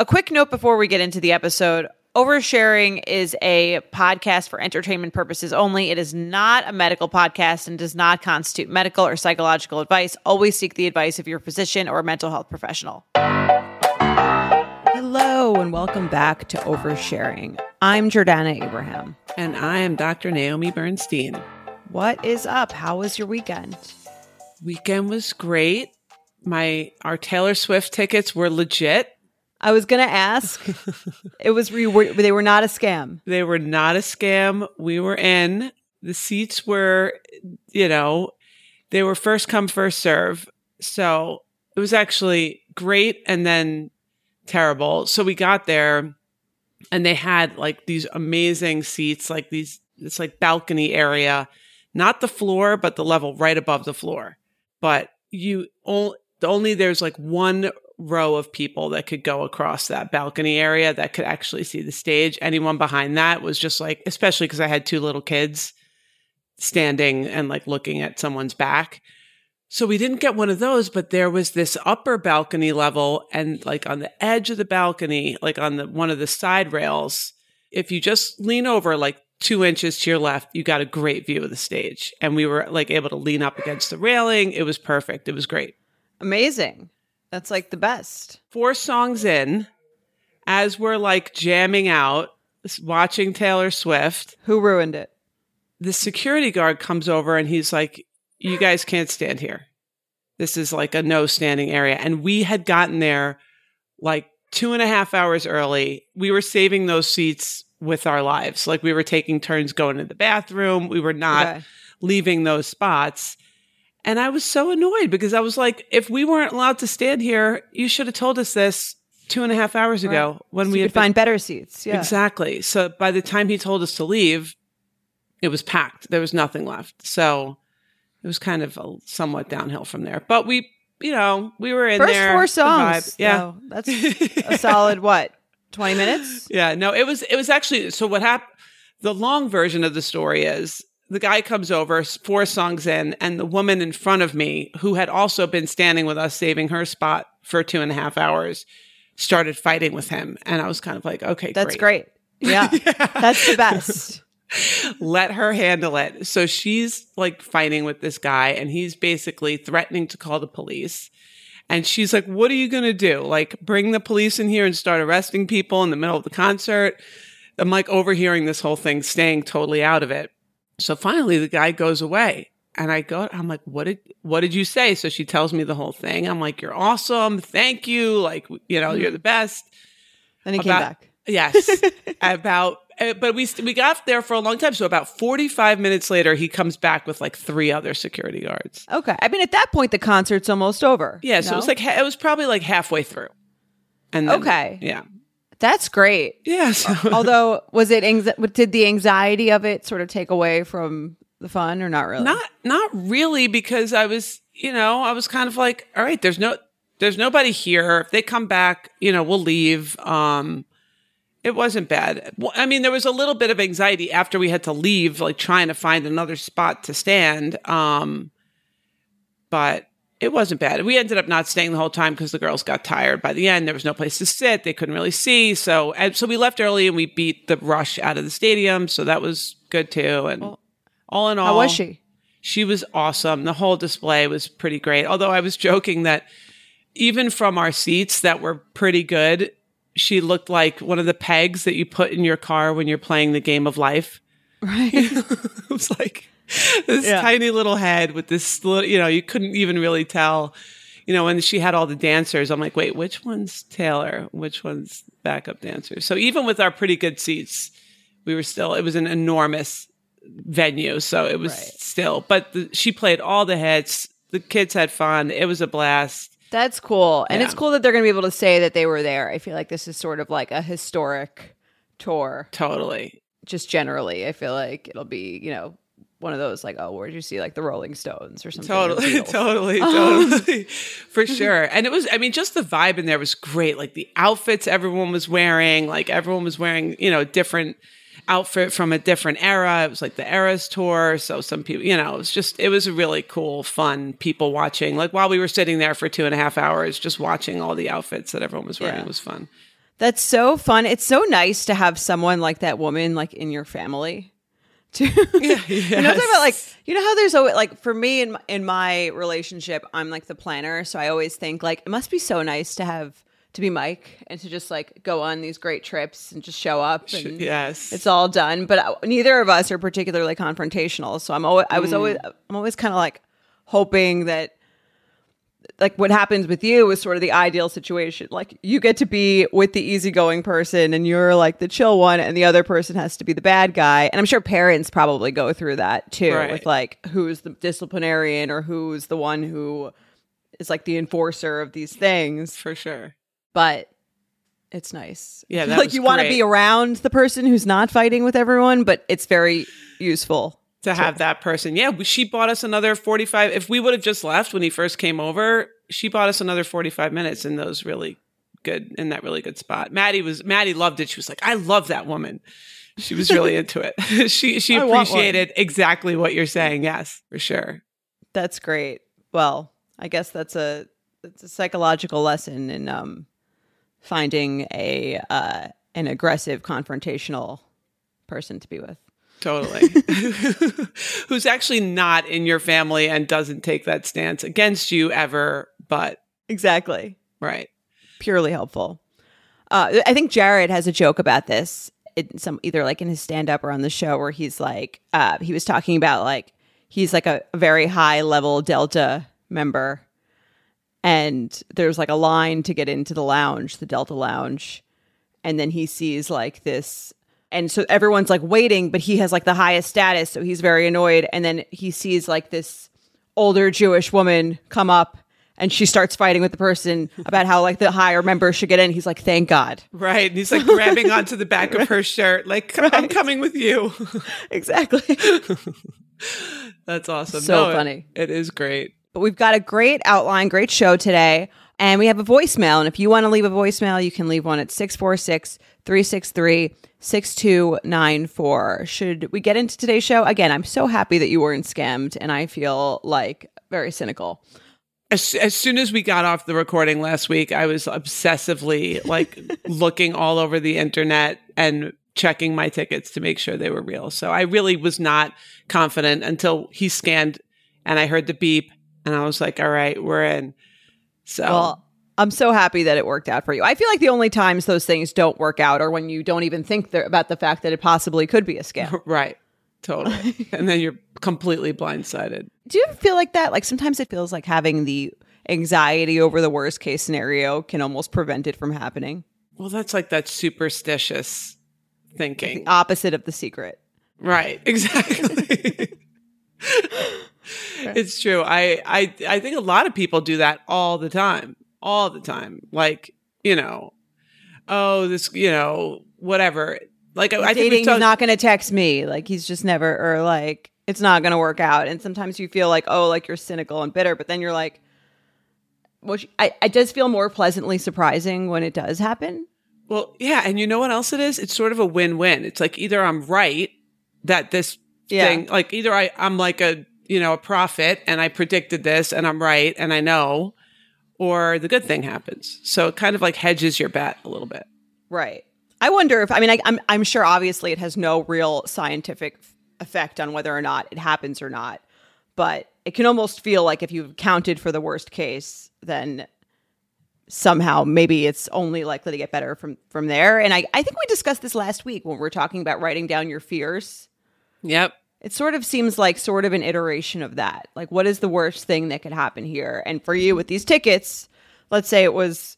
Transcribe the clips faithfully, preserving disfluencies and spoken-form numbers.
A quick note before we get into the episode. Oversharing is a podcast for entertainment purposes only. It is not a medical podcast and does not constitute medical or psychological advice. Always seek the advice of your physician or mental health professional. Hello and welcome back to Oversharing. I'm Jordana Abraham. And I am Doctor Naomi Bernstein. What is up? How was your weekend? Weekend was great. My Our Taylor Swift tickets were legit. I was going to ask. It was re- were, they were not a scam. They were not a scam. We were in. The seats were, you know, they were first come, first serve. So it was actually great and then terrible. So we got there and they had like these amazing seats, like these, it's like balcony area, not the floor, but the level right above the floor. But you all, only there's like one row of people that could go across that balcony area that could actually see the stage. Anyone behind that was just like, especially because I had two little kids standing and like looking at someone's back. So we didn't get one of those, but there was this upper balcony level and like on the edge of the balcony, like on the one of the side rails, if you just lean over like two inches to your left, you got a great view of the stage. And we were like able to lean up against the railing. It was perfect. It was great. Amazing. That's like the best. Four songs in, as we're like jamming out, watching Taylor Swift. Who ruined it? The security guard comes over and he's like, you guys can't stand here. This is like a no standing area. And we had gotten there like two and a half hours early. We were saving those seats with our lives. Like we were taking turns going to the bathroom. We were not okay. leaving those spots. And I was so annoyed because I was like, if we weren't allowed to stand here, you should have told us this two and a half hours ago right. when so we you had could been- find better seats. Yeah. Exactly. So by the time he told us to leave, it was packed. There was nothing left. So it was kind of a somewhat downhill from there. But we, you know, we were in First there. First four songs. The yeah. Oh, that's a solid, what, twenty minutes? Yeah. No, it was, it was actually, so what happened, the long version of the story is, the guy comes over, four songs in, and the woman in front of me, who had also been standing with us, saving her spot for two and a half hours, started fighting with him. And I was kind of like, okay, that's great. great. Yeah. yeah. That's the best. Let her handle it. So she's like fighting with this guy, and he's basically threatening to call the police. And she's like, what are you going to do? Like, bring the police in here and start arresting people in the middle of the concert? I'm like overhearing this whole thing, staying totally out of it. So finally the guy goes away and I go, I'm like, what did, what did you say? So she tells me the whole thing. I'm like, you're awesome. Thank you. Like, you know, you're the best. And he about, came back. Yes. about, but we, we got there for a long time. So about forty-five minutes later, he comes back with like three other security guards. Okay. I mean, at that point, the concert's almost over. Yeah. So no? it was like, it was probably like halfway through. And then, okay. Yeah. That's great. Yes. Although, was it anxi- did the anxiety of it sort of take away from the fun or not really? Not not really because I was, you know, I was kind of like, all right, there's no there's nobody here. If they come back, you know, we'll leave. Um it wasn't bad. I mean, there was a little bit of anxiety after we had to leave, like trying to find another spot to stand. Um but it wasn't bad. We ended up not staying the whole time because the girls got tired by the end. There was no place to sit. They couldn't really see. So and so we left early and we beat the rush out of the stadium. So that was good too. And well, all in all. How was she? She was awesome. The whole display was pretty great. Although I was joking that even from our seats that were pretty good, she looked like one of the pegs that you put in your car when you're playing the game of life. Right. It was like... this yeah. tiny little head with this little, you know, you couldn't even really tell, you know, when she had all the dancers, I'm like, wait, which one's Taylor? Which one's backup dancer? So even with our pretty good seats, we were still, it was an enormous venue. So it was right. still, but the, she played all the hits. The kids had fun. It was a blast. That's cool. And yeah. It's cool that they're going to be able to say that they were there. I feel like this is sort of like a historic tour. Totally. Just generally. I feel like it'll be, you know, one of those like, oh, where'd you see like the Rolling Stones or something? Totally, totally, totally. For sure. And it was, I mean, just the vibe in there was great. Like the outfits everyone was wearing, like everyone was wearing, you know, different outfit from a different era. It was like the Eras tour. So some people, you know, it was just, it was a really cool, fun people watching. Like while we were sitting there for two and a half hours, just watching all the outfits that everyone was wearing yeah. was fun. That's so fun. It's so nice to have someone like that woman, like in your family. To yeah, yes. You know, about like, you know how there's always like for me in my, in my relationship, I'm like the planner. So I always think like, it must be so nice to have to be Mike and to just like go on these great trips and just show up and yes. it's all done. But I, neither of us are particularly confrontational. So I'm always, I was mm. always, I'm always kind of like hoping that like what happens with you is sort of the ideal situation. Like you get to be with the easygoing person and you're like the chill one and the other person has to be the bad guy. And I'm sure parents probably go through that too right. with like, who's the disciplinarian or who's the one who is like the enforcer of these things. For sure. But it's nice. Yeah, that like you want to be around the person who's not fighting with everyone, but it's very useful to have to- that person. Yeah, she bought us another forty-five. If we would have just left when he first came over, she bought us another forty-five minutes in those really good in that really good spot. Maddie was Maddie loved it. She was like, "I love that woman." She was really into it. she she appreciated exactly what you're saying. Yes, for sure. That's great. Well, I guess that's a that's a psychological lesson in um finding a uh, an aggressive, confrontational person to be with. Totally. Who's actually not in your family and doesn't take that stance against you ever, but... Exactly. Right. Purely helpful. Uh, I think Jared has a joke about this, in some either like in his stand-up or on the show, where he's like, uh, he was talking about like, he's like a very high-level Delta member. And there's like a line to get into the lounge, the Delta lounge. And then he sees like this. And so everyone's like waiting, but he has like the highest status. So he's very annoyed. And then he sees like this older Jewish woman come up and she starts fighting with the person about how like the higher members should get in. He's like, thank God. Right. And he's like grabbing onto the back of her shirt. Like, right. I'm coming with you. Exactly. That's awesome. So no, funny. It, it is great. But we've got a great outline, great show today. And we have a voicemail. And if you want to leave a voicemail, you can leave one at six four six, three six three, six two nine four. Should we get into today's show? Again, I'm so happy that you weren't scammed. And I feel like very cynical. As, as soon as we got off the recording last week, I was obsessively like looking all over the internet and checking my tickets to make sure they were real. So I really was not confident until he scanned and I heard the beep. And I was like, all right, we're in. So well, I'm so happy that it worked out for you. I feel like the only times those things don't work out are when you don't even think about the fact that it possibly could be a scam. Right. Totally. And then you're completely blindsided. Do you feel like that? Like sometimes it feels like having the anxiety over the worst case scenario can almost prevent it from happening. Well, that's like that superstitious thinking. Like the opposite of The Secret. Right. Exactly. It's true. I, I I think a lot of people do that all the time, all the time. Like, you know, oh, this, you know, whatever. Like, I think he's talk- not going to text me. Like, he's just never, or like, it's not going to work out. And sometimes you feel like, oh, like you're cynical and bitter, but then you're like, well, I, it does feel more pleasantly surprising when it does happen. Well, yeah. And you know what else it is? It's sort of a win-win. It's like either I'm right that this yeah. thing, like either I, I'm like a, you know, a prophet and I predicted this and I'm right and I know, or the good thing happens. So it kind of like hedges your bet a little bit. Right. I wonder if, I mean, I, I'm I'm sure obviously it has no real scientific effect on whether or not it happens or not, but it can almost feel like if you've counted for the worst case, then somehow maybe it's only likely to get better from, from there. And I, I think we discussed this last week when we were talking about writing down your fears. Yep. It sort of seems like sort of an iteration of that. Like, what is the worst thing that could happen here? And for you with these tickets, let's say it was,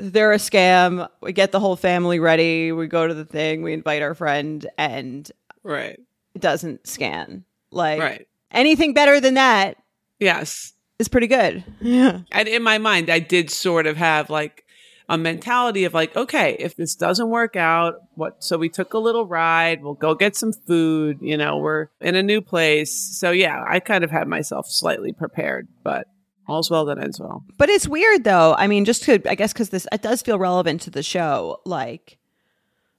they're a scam. We get the whole family ready. We go to the thing. We invite our friend and right. it doesn't scan. Like right. anything better than that. Yes. is pretty good. Yeah. And in my mind, I did sort of have like a mentality of like, okay, if this doesn't work out, what? So we took a little ride. We'll go get some food. You know, we're in a new place. So yeah, I kind of had myself slightly prepared, but all's well that ends well. But it's weird though. I mean, just to, I guess, because this, it does feel relevant to the show. Like,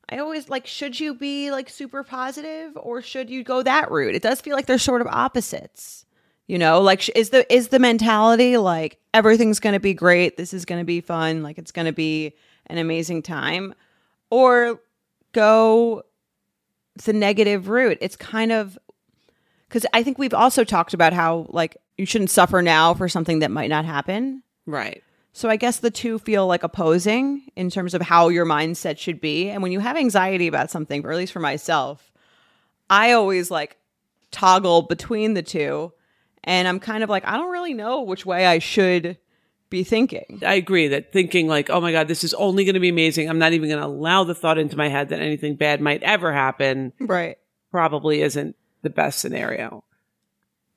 I always like, should you be like super positive or should you go that route? It does feel like they're sort of opposites. You know, like, is the is the mentality like everything's going to be great? This is going to be fun. Like, it's going to be an amazing time, or go the negative route. It's kind of, because I think we've also talked about how like you shouldn't suffer now for something that might not happen. Right. So I guess the two feel like opposing in terms of how your mindset should be. And when you have anxiety about something, or at least for myself, I always like toggle between the two. And I'm kind of like, I don't really know which way I should be thinking. I agree that thinking like, oh my God, this is only going to be amazing. I'm not even going to allow the thought into my head that anything bad might ever happen. Right. Probably isn't the best scenario.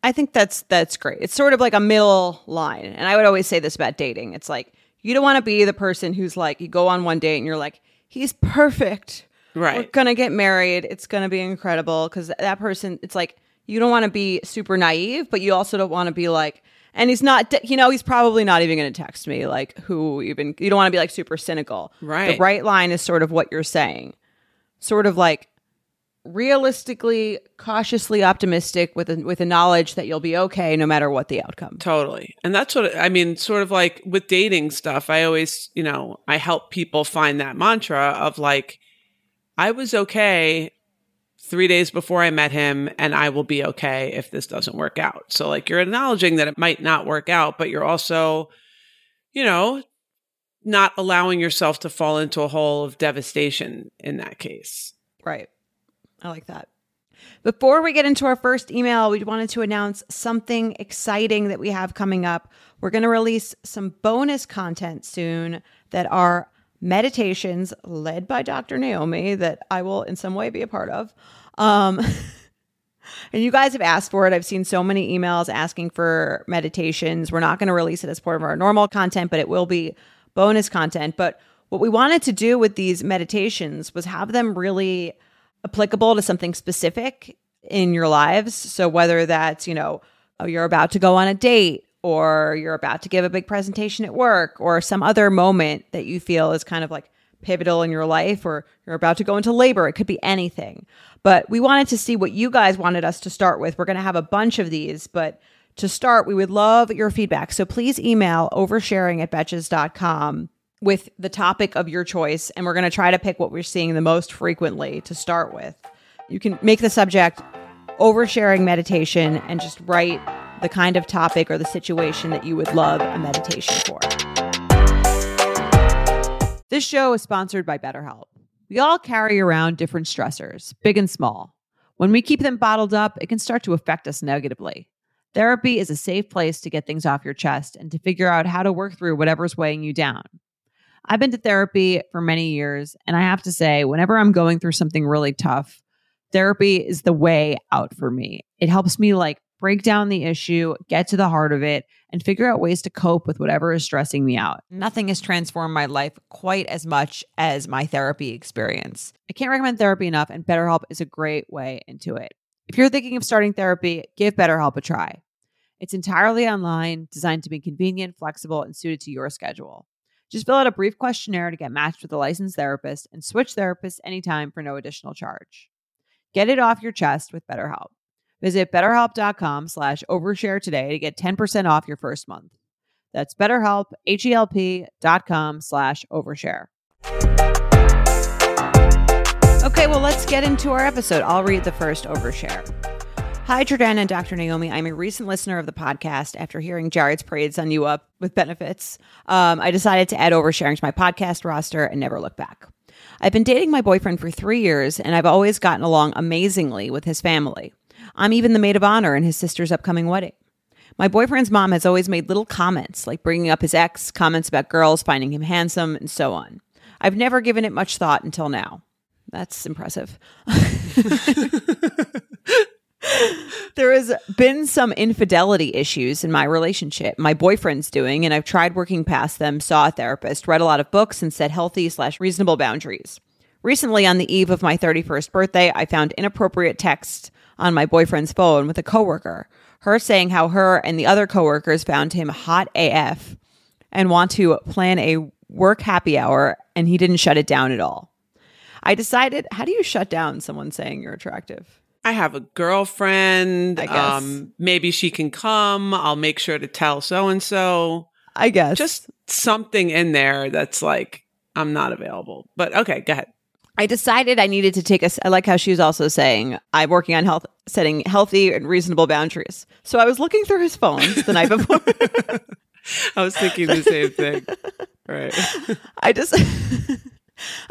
I think that's that's great. It's sort of like a middle line. And I would always say this about dating. It's like, you don't want to be the person who's like, you go on one date and you're like, he's perfect. Right. We're going to get married. It's going to be incredible. Because that person, it's like, you don't want to be super naive, but you also don't want to be like, and he's not, you know, he's probably not even going to text me. Like, who even, you don't want to be like super cynical. Right. The right line is sort of what you're saying. Sort of like realistically, cautiously optimistic with a, with a knowledge that you'll be okay no matter what the outcome. Totally. And that's what, I mean, sort of like with dating stuff, I always, you know, I help people find that mantra of like, I was okay three days before I met him, and I will be okay if this doesn't work out. So like you're acknowledging that it might not work out, but you're also, you know, not allowing yourself to fall into a hole of devastation in that case. Right. I like that. Before we get into our first email, we wanted to announce something exciting that we have coming up. We're going to release some bonus content soon that are meditations led by Doctor Naomi that I will in some way be a part of. Um, and you guys have asked for it. I've seen so many emails asking for meditations. We're not going to release it as part of our normal content, but it will be bonus content. But what we wanted to do with these meditations was have them really applicable to something specific in your lives. So whether that's, you know, you're about to go on a date, or you're about to give a big presentation at work, or some other moment that you feel is kind of like pivotal in your life, or you're about to go into labor. It could be anything. But we wanted to see what you guys wanted us to start with. We're going to have a bunch of these, but to start, we would love your feedback. So please email oversharing at betches dot com with the topic of your choice. And we're going to try to pick what we're seeing the most frequently to start with. You can make the subject oversharing meditation and just write the kind of topic or the situation that you would love a meditation for. This show is sponsored by BetterHelp. We all carry around different stressors, big and small. When we keep them bottled up, it can start to affect us negatively. Therapy is a safe place to get things off your chest and to figure out how to work through whatever's weighing you down. I've been to therapy for many years, and I have to say, whenever I'm going through something really tough, therapy is the way out for me. It helps me like break down the issue, get to the heart of it, and figure out ways to cope with whatever is stressing me out. Nothing has transformed my life quite as much as my therapy experience. I can't recommend therapy enough, and BetterHelp is a great way into it. If you're thinking of starting therapy, give BetterHelp a try. It's entirely online, designed to be convenient, flexible, and suited to your schedule. Just fill out a brief questionnaire to get matched with a licensed therapist and switch therapists anytime for no additional charge. Get it off your chest with BetterHelp. Visit betterhelp.com slash overshare today to get ten percent off your first month. That's BetterHelp, H E L P dot com slash overshare. Okay, well, let's get into our episode. I'll read the first overshare. Hi, Jordana and Doctor Naomi. I'm a recent listener of the podcast. After hearing Jared's praise on You Up with Benefits, um, I decided to add oversharing to my podcast roster and never look back. I've been dating my boyfriend for three years, and I've always gotten along amazingly with his family. I'm even the maid of honor in his sister's upcoming wedding. My boyfriend's mom has always made little comments, like bringing up his ex, comments about girls finding him handsome, and so on. I've never given it much thought until now. That's impressive. There has been some infidelity issues in my relationship. My boyfriend's doing, and I've tried working past them, saw a therapist, read a lot of books, and set healthy slash reasonable boundaries. Recently, on the eve of my thirty-first birthday, I found inappropriate texts on my boyfriend's phone with a coworker. Her saying how her and the other coworkers found him hot A F and want to plan a work happy hour, and he didn't shut it down at all. I decided, how do you shut down someone saying you're attractive? I have a girlfriend. I guess. Um, maybe she can come. I'll make sure to tell so-and-so. I guess. Just something in there that's like, I'm not available. But okay, go ahead. I decided I needed to take a, I like how she was also saying, I'm working on health, setting healthy and reasonable boundaries. So I was looking through his phone the night before. I was thinking the same thing. Right. I just,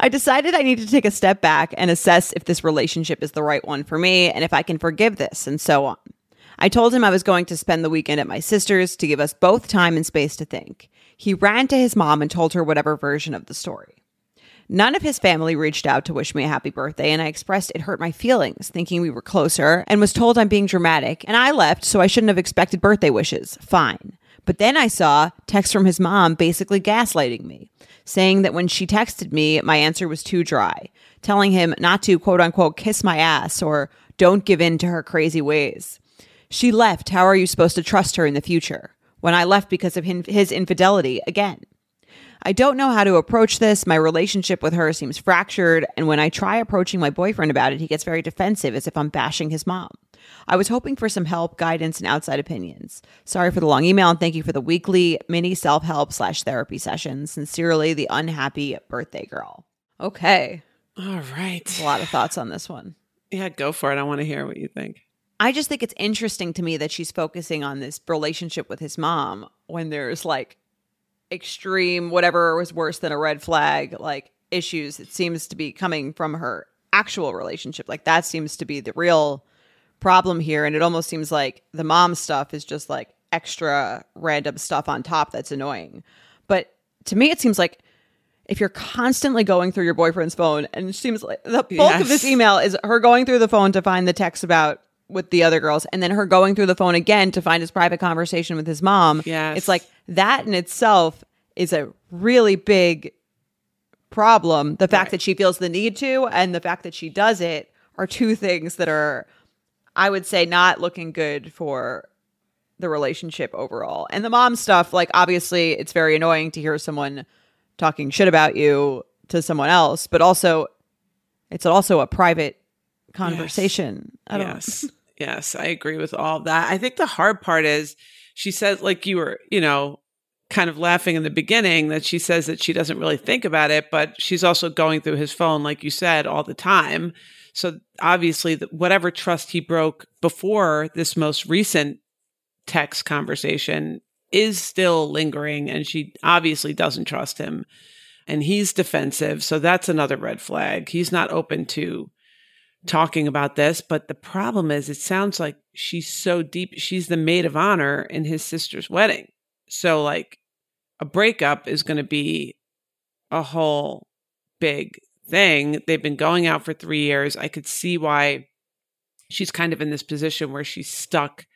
I decided I needed to take a step back and assess if this relationship is the right one for me and if I can forgive this and so on. I told him I was going to spend the weekend at my sister's to give us both time and space to think. He ran to his mom and told her whatever version of the story. None of his family reached out to wish me a happy birthday, and I expressed it hurt my feelings, thinking we were closer, and was told I'm being dramatic, and I left, so I shouldn't have expected birthday wishes. Fine. But then I saw texts from his mom basically gaslighting me, saying that when she texted me, my answer was too dry, telling him not to, quote-unquote, kiss my ass or don't give in to her crazy ways. She left. How are you supposed to trust her in the future? When I left because of his infidelity, again. I don't know how to approach this. My relationship with her seems fractured, and when I try approaching my boyfriend about it, he gets very defensive as if I'm bashing his mom. I was hoping for some help, guidance, and outside opinions. Sorry for the long email, and thank you for the weekly mini self-help slash therapy session. Sincerely, the unhappy birthday girl. Okay. All right. A lot of thoughts on this one. Yeah, go for it. I want to hear what you think. I just think it's interesting to me that she's focusing on this relationship with his mom when there's like extreme, whatever was worse than a red flag, like issues. It seems to be coming from her actual relationship. Like that seems to be the real problem here. And it almost seems like the mom stuff is just like extra random stuff on top that's annoying. But to me, it seems like if you're constantly going through your boyfriend's phone, and it seems like the bulk yes. of this email is her going through the phone to find the text about with the other girls, and then her going through the phone again to find his private conversation with his mom. Yes. It's like that in itself is a really big problem. The fact right. that she feels the need to, and the fact that she does it are two things that are, I would say, not looking good for the relationship overall. And the mom stuff, like obviously it's very annoying to hear someone talking shit about you to someone else, but also it's also a private conversation. Yes. I don't yes. know. Yes, I agree with all that. I think the hard part is she says, like you were, you know, kind of laughing in the beginning, that she says that she doesn't really think about it, but she's also going through his phone, like you said, all the time. So obviously, the, whatever trust he broke before this most recent text conversation is still lingering, and she obviously doesn't trust him. And he's defensive. So that's another red flag. He's not open to talking about this, but the problem is it sounds like she's so deep. She's the maid of honor in his sister's wedding. So like a breakup is going to be a whole big thing. They've been going out for three years. I could see why she's kind of in this position where she's stuck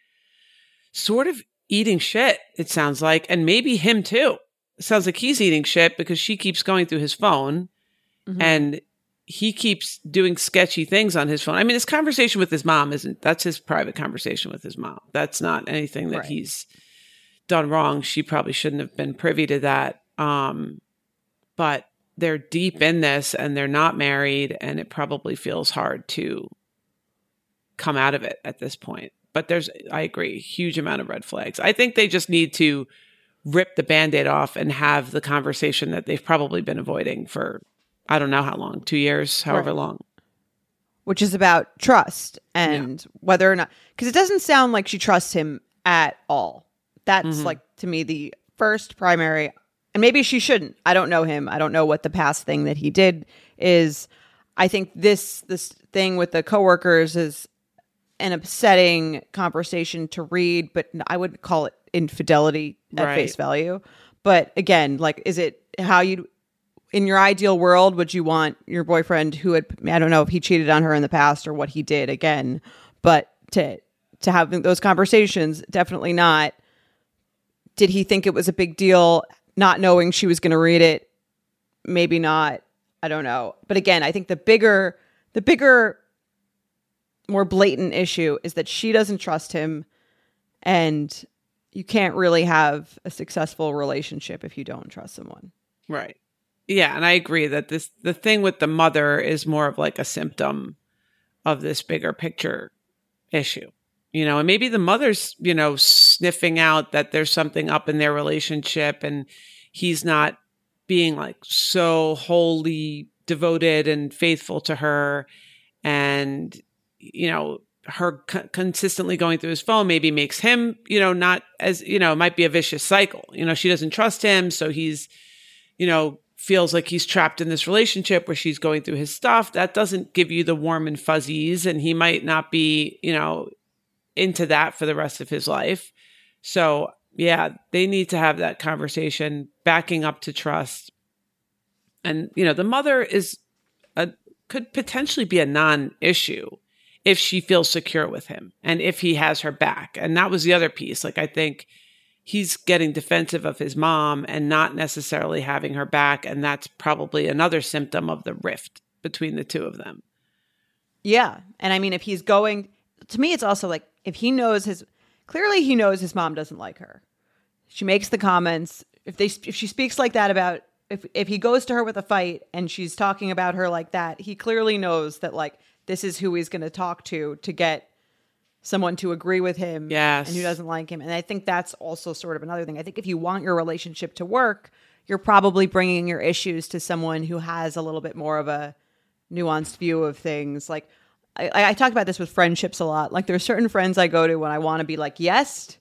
sort of eating shit, it sounds like, and maybe him too. It sounds like he's eating shit because she keeps going through his phone mm-hmm. and he keeps doing sketchy things on his phone. I mean, his conversation with his mom isn't, that's his private conversation with his mom. That's not anything that right. he's done wrong. She probably shouldn't have been privy to that. Um, but they're deep in this and they're not married, and it probably feels hard to come out of it at this point. But there's, I agree, huge amount of red flags. I think they just need to rip the Band-Aid off and have the conversation that they've probably been avoiding for I don't know how long, two years, however right. long. Which is about trust and yeah. whether or not, because it doesn't sound like she trusts him at all. That's mm-hmm. like, to me, the first primary, and maybe she shouldn't. I don't know him. I don't know what the past thing that he did is. I think this this thing with the coworkers is an upsetting conversation to read, but I wouldn't call it infidelity at right. face value. But again, like, is it how you'd, in your ideal world, would you want your boyfriend who had, I don't know if he cheated on her in the past or what he did again, but to to having those conversations. Definitely not. Did he think it was a big deal? Not knowing she was going to read it, maybe not. I don't know. But again, I think the bigger, the bigger, more blatant issue is that she doesn't trust him, and you can't really have a successful relationship if you don't trust someone. Right. Yeah, and I agree that this the thing with the mother is more of like a symptom of this bigger picture issue. You know, and maybe the mother's, you know, sniffing out that there's something up in their relationship and he's not being like so wholly devoted and faithful to her. And, you know, her co- consistently going through his phone maybe makes him, you know, not as, you know, it might be a vicious cycle. You know, she doesn't trust him. So he's, you know, feels like he's trapped in this relationship where she's going through his stuff. That doesn't give you the warm and fuzzies. And he might not be, you know, into that for the rest of his life. So yeah, they need to have that conversation, backing up to trust. And, you know, the mother is a, could potentially be a non-issue if she feels secure with him and if he has her back. And that was the other piece. Like, I think he's getting defensive of his mom and not necessarily having her back. And that's probably another symptom of the rift between the two of them. Yeah. And I mean, if he's going, to me, it's also like, if he knows his, clearly he knows his mom doesn't like her. She makes the comments. If they, if she speaks like that about, if, if he goes to her with a fight and she's talking about her like that, he clearly knows that like, this is who he's going to talk to, to get someone to agree with him. Yes. And who doesn't like him. And I think that's also sort of another thing. I think if you want your relationship to work, you're probably bringing your issues to someone who has a little bit more of a nuanced view of things. Like, I, I talk about this with friendships a lot. Like, there's certain friends I go to when I want to be like, yes.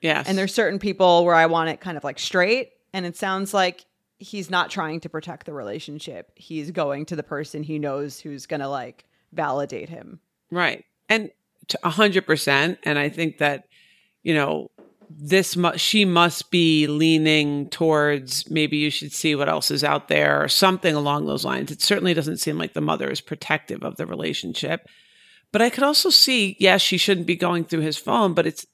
Yes. And there's certain people where I want it kind of like straight. And it sounds like he's not trying to protect the relationship. He's going to the person he knows who's going to like validate him. Right. And a hundred percent. And I think that, you know, this mu- she must be leaning towards maybe you should see what else is out there or something along those lines. It certainly doesn't seem like the mother is protective of the relationship. But I could also see, yes, she shouldn't be going through his phone, but it's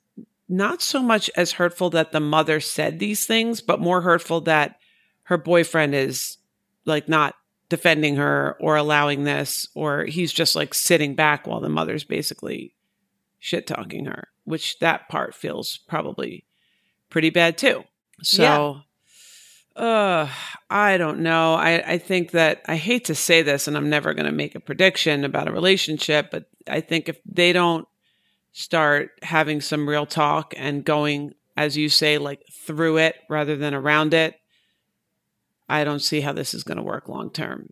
not so much as hurtful that the mother said these things, but more hurtful that her boyfriend is like not defending her or allowing this, or he's just like sitting back while the mother's basically shit talking her, which that part feels probably pretty bad too. So, yeah. uh, I don't know. I, I think that I hate to say this, and I'm never going to make a prediction about a relationship, but I think if they don't start having some real talk and going, as you say, like through it rather than around it, I don't see how this is going to work long term.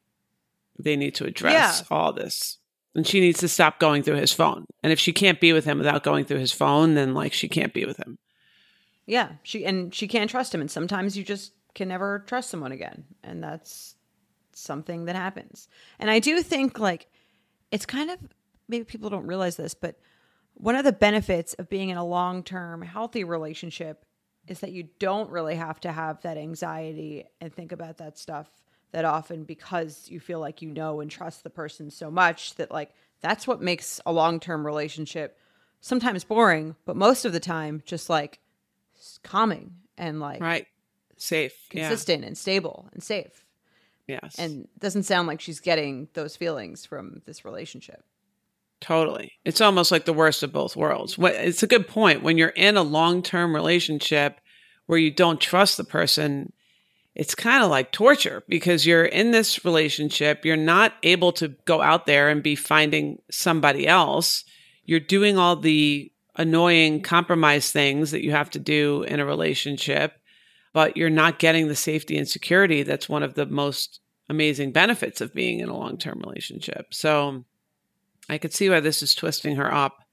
They need to address yeah. all this. And she needs to stop going through his phone. And if she can't be with him without going through his phone, then like she can't be with him. Yeah. She, and she can't trust him. And sometimes you just can never trust someone again. And that's something that happens. And I do think like, it's kind of, maybe people don't realize this, but one of the benefits of being in a long-term healthy relationship is that you don't really have to have that anxiety and think about that stuff that often, because you feel like you know and trust the person so much that like that's what makes a long-term relationship sometimes boring, but most of the time just like calming and like right, safe, consistent yeah. and stable and safe. Yes, and it doesn't sound like she's getting those feelings from this relationship. Totally, it's almost like the worst of both worlds. It's a good point. When you're in a long-term relationship where you don't trust the person, it's kind of like torture because you're in this relationship. You're not able to go out there and be finding somebody else. You're doing all the annoying compromise things that you have to do in a relationship, but you're not getting the safety and security. That's one of the most amazing benefits of being in a long-term relationship. So I could see why this is twisting her up.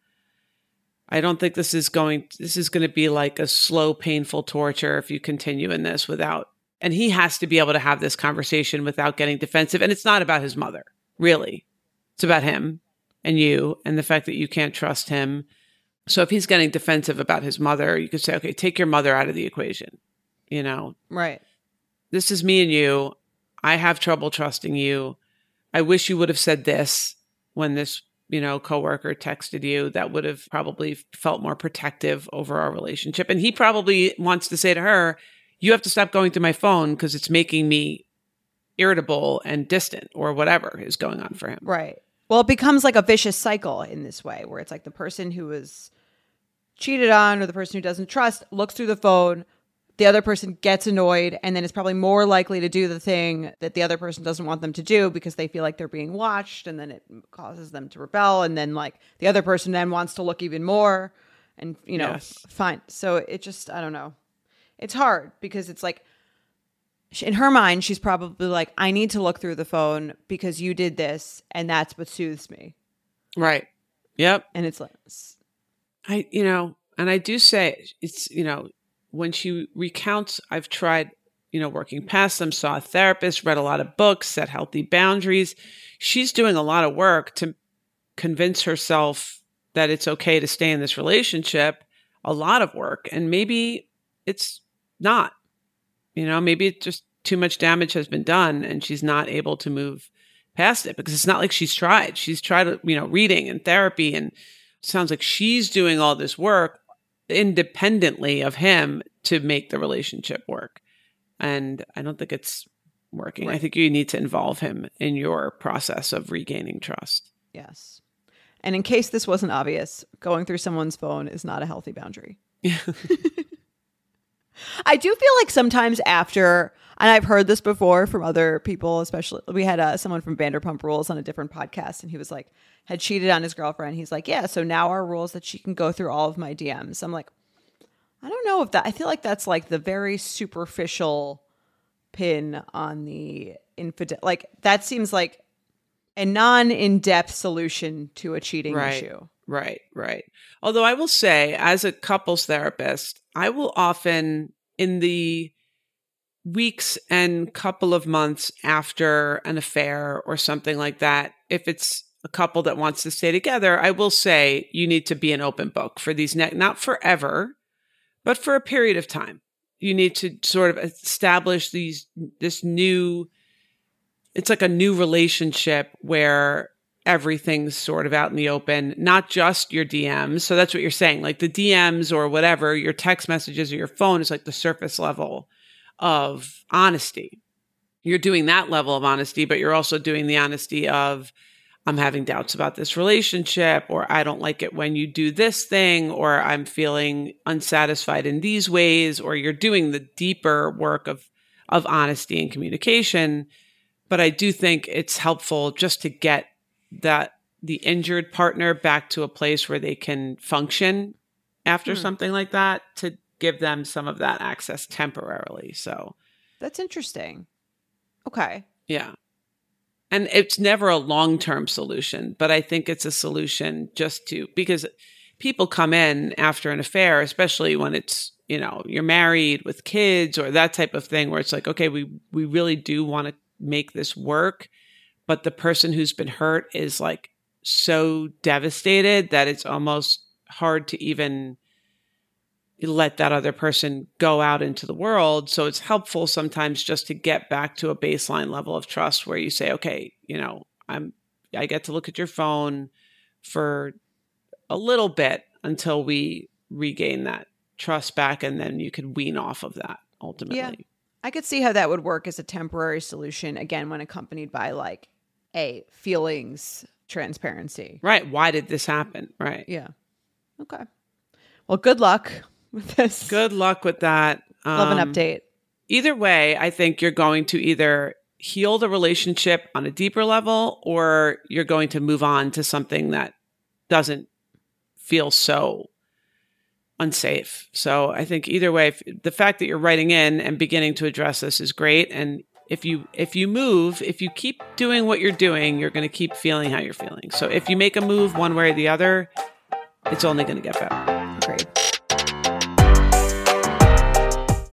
I don't think this is going, this is going to be like a slow, painful torture if you continue in this without. And he has to be able to have this conversation without getting defensive. And it's not about his mother, really. It's about him and you and the fact that you can't trust him. So if he's getting defensive about his mother, you could say, okay, take your mother out of the equation, you know? Right. This is me and you. I have trouble trusting you. I wish you would have said this when this you know, coworker texted you, that would have probably felt more protective over our relationship. And he probably wants to say to her, you have to stop going to my phone because it's making me irritable and distant, or whatever is going on for him. Right. Well, it becomes like a vicious cycle in this way, where it's like the person who was cheated on or the person who doesn't trust looks through the phone, the other person gets annoyed, and then is probably more likely to do the thing that the other person doesn't want them to do because they feel like they're being watched, and then it causes them to rebel, and then like the other person then wants to look even more, and you know, yes. fine. So it just, I don't know. It's hard because it's like, in her mind, she's probably like, I need to look through the phone because you did this, and that's what soothes me. Right. Yep. And it's like, I, you know, and I do say it's, you know, when she recounts, I've tried, you know, working past them, saw a therapist, read a lot of books, set healthy boundaries. She's doing a lot of work to convince herself that it's okay to stay in this relationship, a lot of work. And maybe it's not. You know, maybe it's just too much damage has been done and she's not able to move past it, because it's not like she's tried. She's tried, you know, reading and therapy, and it sounds like she's doing all this work independently of him to make the relationship work. And I don't think it's working. Right. I think you need to involve him in your process of regaining trust. Yes. And in case this wasn't obvious, going through someone's phone is not a healthy boundary. Yeah. I do feel like sometimes after, and I've heard this before from other people, especially we had uh, someone from Vanderpump Rules on a different podcast, and he was like, had cheated on his girlfriend. He's like, yeah, so now our rule is that she can go through all of my D Ms. I'm like, I don't know if that, I feel like that's like the very superficial pin on the infidel. Like that seems like a non-in-depth solution to a cheating right. issue. Right, right. Although I will say, as a couples therapist, I will often, in the weeks and couple of months after an affair or something like that, if it's a couple that wants to stay together, I will say you need to be an open book for these next, not forever, but for a period of time. You need to sort of establish these this new, it's like a new relationship where everything's sort of out in the open, not just your D Ms. So that's what you're saying. Like the D Ms or whatever, your text messages or your phone is like the surface level of honesty. You're doing that level of honesty, but you're also doing the honesty of, I'm having doubts about this relationship, or I don't like it when you do this thing, or I'm feeling unsatisfied in these ways, or you're doing the deeper work of, of honesty and communication. But I do think it's helpful just to get that the injured partner back to a place where they can function after hmm. something like that, to give them some of that access temporarily. So that's interesting. Okay. Yeah. And it's never a long-term solution, but I think it's a solution just to, because people come in after an affair, especially when it's, you know, you're married with kids or that type of thing, where it's like, okay, we, we really do want to make this work. But the person who's been hurt is like so devastated that it's almost hard to even let that other person go out into the world. So it's helpful sometimes just to get back to a baseline level of trust where you say, okay, you know, I'm, I get to look at your phone for a little bit until we regain that trust back. And then you can wean off of that ultimately. Yeah. I could see how that would work as a temporary solution. Again, when accompanied by like, A, feelings, transparency. Right. Why did this happen? Right. Yeah. Okay. Well, good luck with this. Good luck with that. Um, Love an update. Either way, I think you're going to either heal the relationship on a deeper level, or you're going to move on to something that doesn't feel so unsafe. So I think either way, if, the fact that you're writing in and beginning to address this is great. And If you if you move, if you keep doing what you're doing, you're going to keep feeling how you're feeling. So if you make a move one way or the other, it's only going to get better. Great.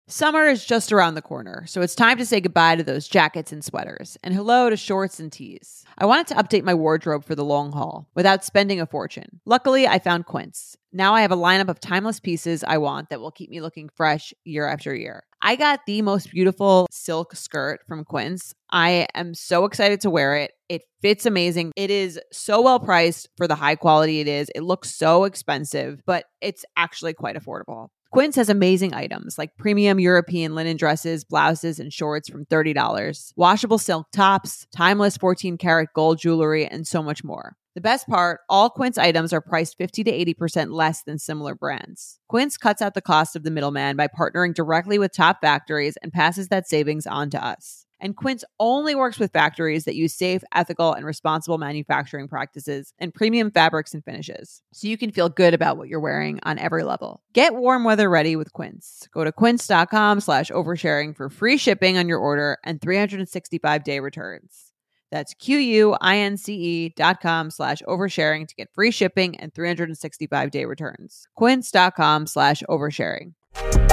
Summer is just around the corner, so it's time to say goodbye to those jackets and sweaters, and hello to shorts and tees. I wanted to update my wardrobe for the long haul without spending a fortune. Luckily, I found Quince. Now I have a lineup of timeless pieces I want that will keep me looking fresh year after year. I got the most beautiful silk skirt from Quince. I am so excited to wear it. It fits amazing. It is so well priced for the high quality it is. It looks so expensive, but it's actually quite affordable. Quince has amazing items like premium European linen dresses, blouses, and shorts from thirty dollars, washable silk tops, timeless fourteen karat gold jewelry, and so much more. The best part, all Quince items are priced fifty to eighty percent less than similar brands. Quince cuts out the cost of the middleman by partnering directly with top factories and passes that savings on to us. And Quince only works with factories that use safe, ethical, and responsible manufacturing practices and premium fabrics and finishes, so you can feel good about what you're wearing on every level. Get warm weather ready with Quince. Go to quince.com slash oversharing for free shipping on your order and three sixty-five day returns. That's Q-U-I-N-C-E dot com slash oversharing to get free shipping and three sixty-five day returns. Quince.com slash oversharing. Want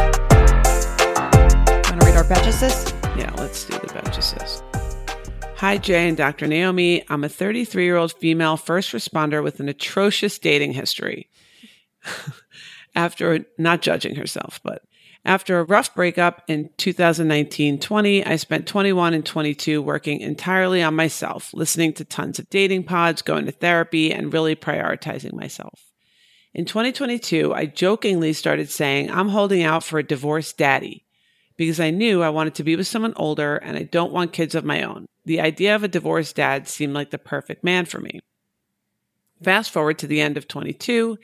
to read our Betches? Yeah, let's do the Betches. Hi, Jay and Doctor Naomi. I'm a thirty-three-year-old female first responder with an atrocious dating history. After not judging herself, but after a rough breakup in two thousand nineteen twenty, I spent twenty-one and twenty-two working entirely on myself, listening to tons of dating pods, going to therapy, and really prioritizing myself. In twenty twenty-two, I jokingly started saying, I'm holding out for a divorced daddy, because I knew I wanted to be with someone older and I don't want kids of my own. The idea of a divorced dad seemed like the perfect man for me. Fast forward to the end of twenty-two,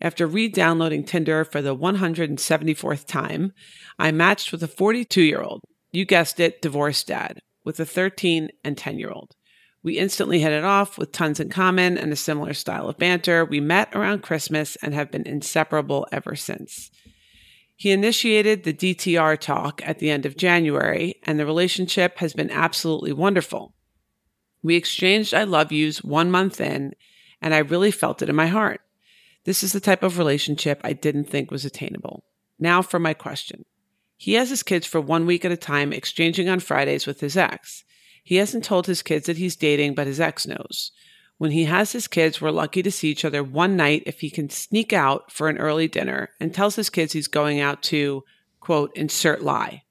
after re-downloading Tinder for the one hundred seventy-fourth time, I matched with a forty-two-year-old, you guessed it, divorced dad, with a thirteen and ten-year-old. We instantly hit it off with tons in common and a similar style of banter. We met around Christmas and have been inseparable ever since. He initiated the D T R talk at the end of January, and the relationship has been absolutely wonderful. We exchanged I love yous one month in, and I really felt it in my heart. This is the type of relationship I didn't think was attainable. Now for my question. He has his kids for one week at a time, exchanging on Fridays with his ex. He hasn't told his kids that he's dating, but his ex knows. When he has his kids, we're lucky to see each other one night if he can sneak out for an early dinner and tells his kids he's going out to, quote, insert lie.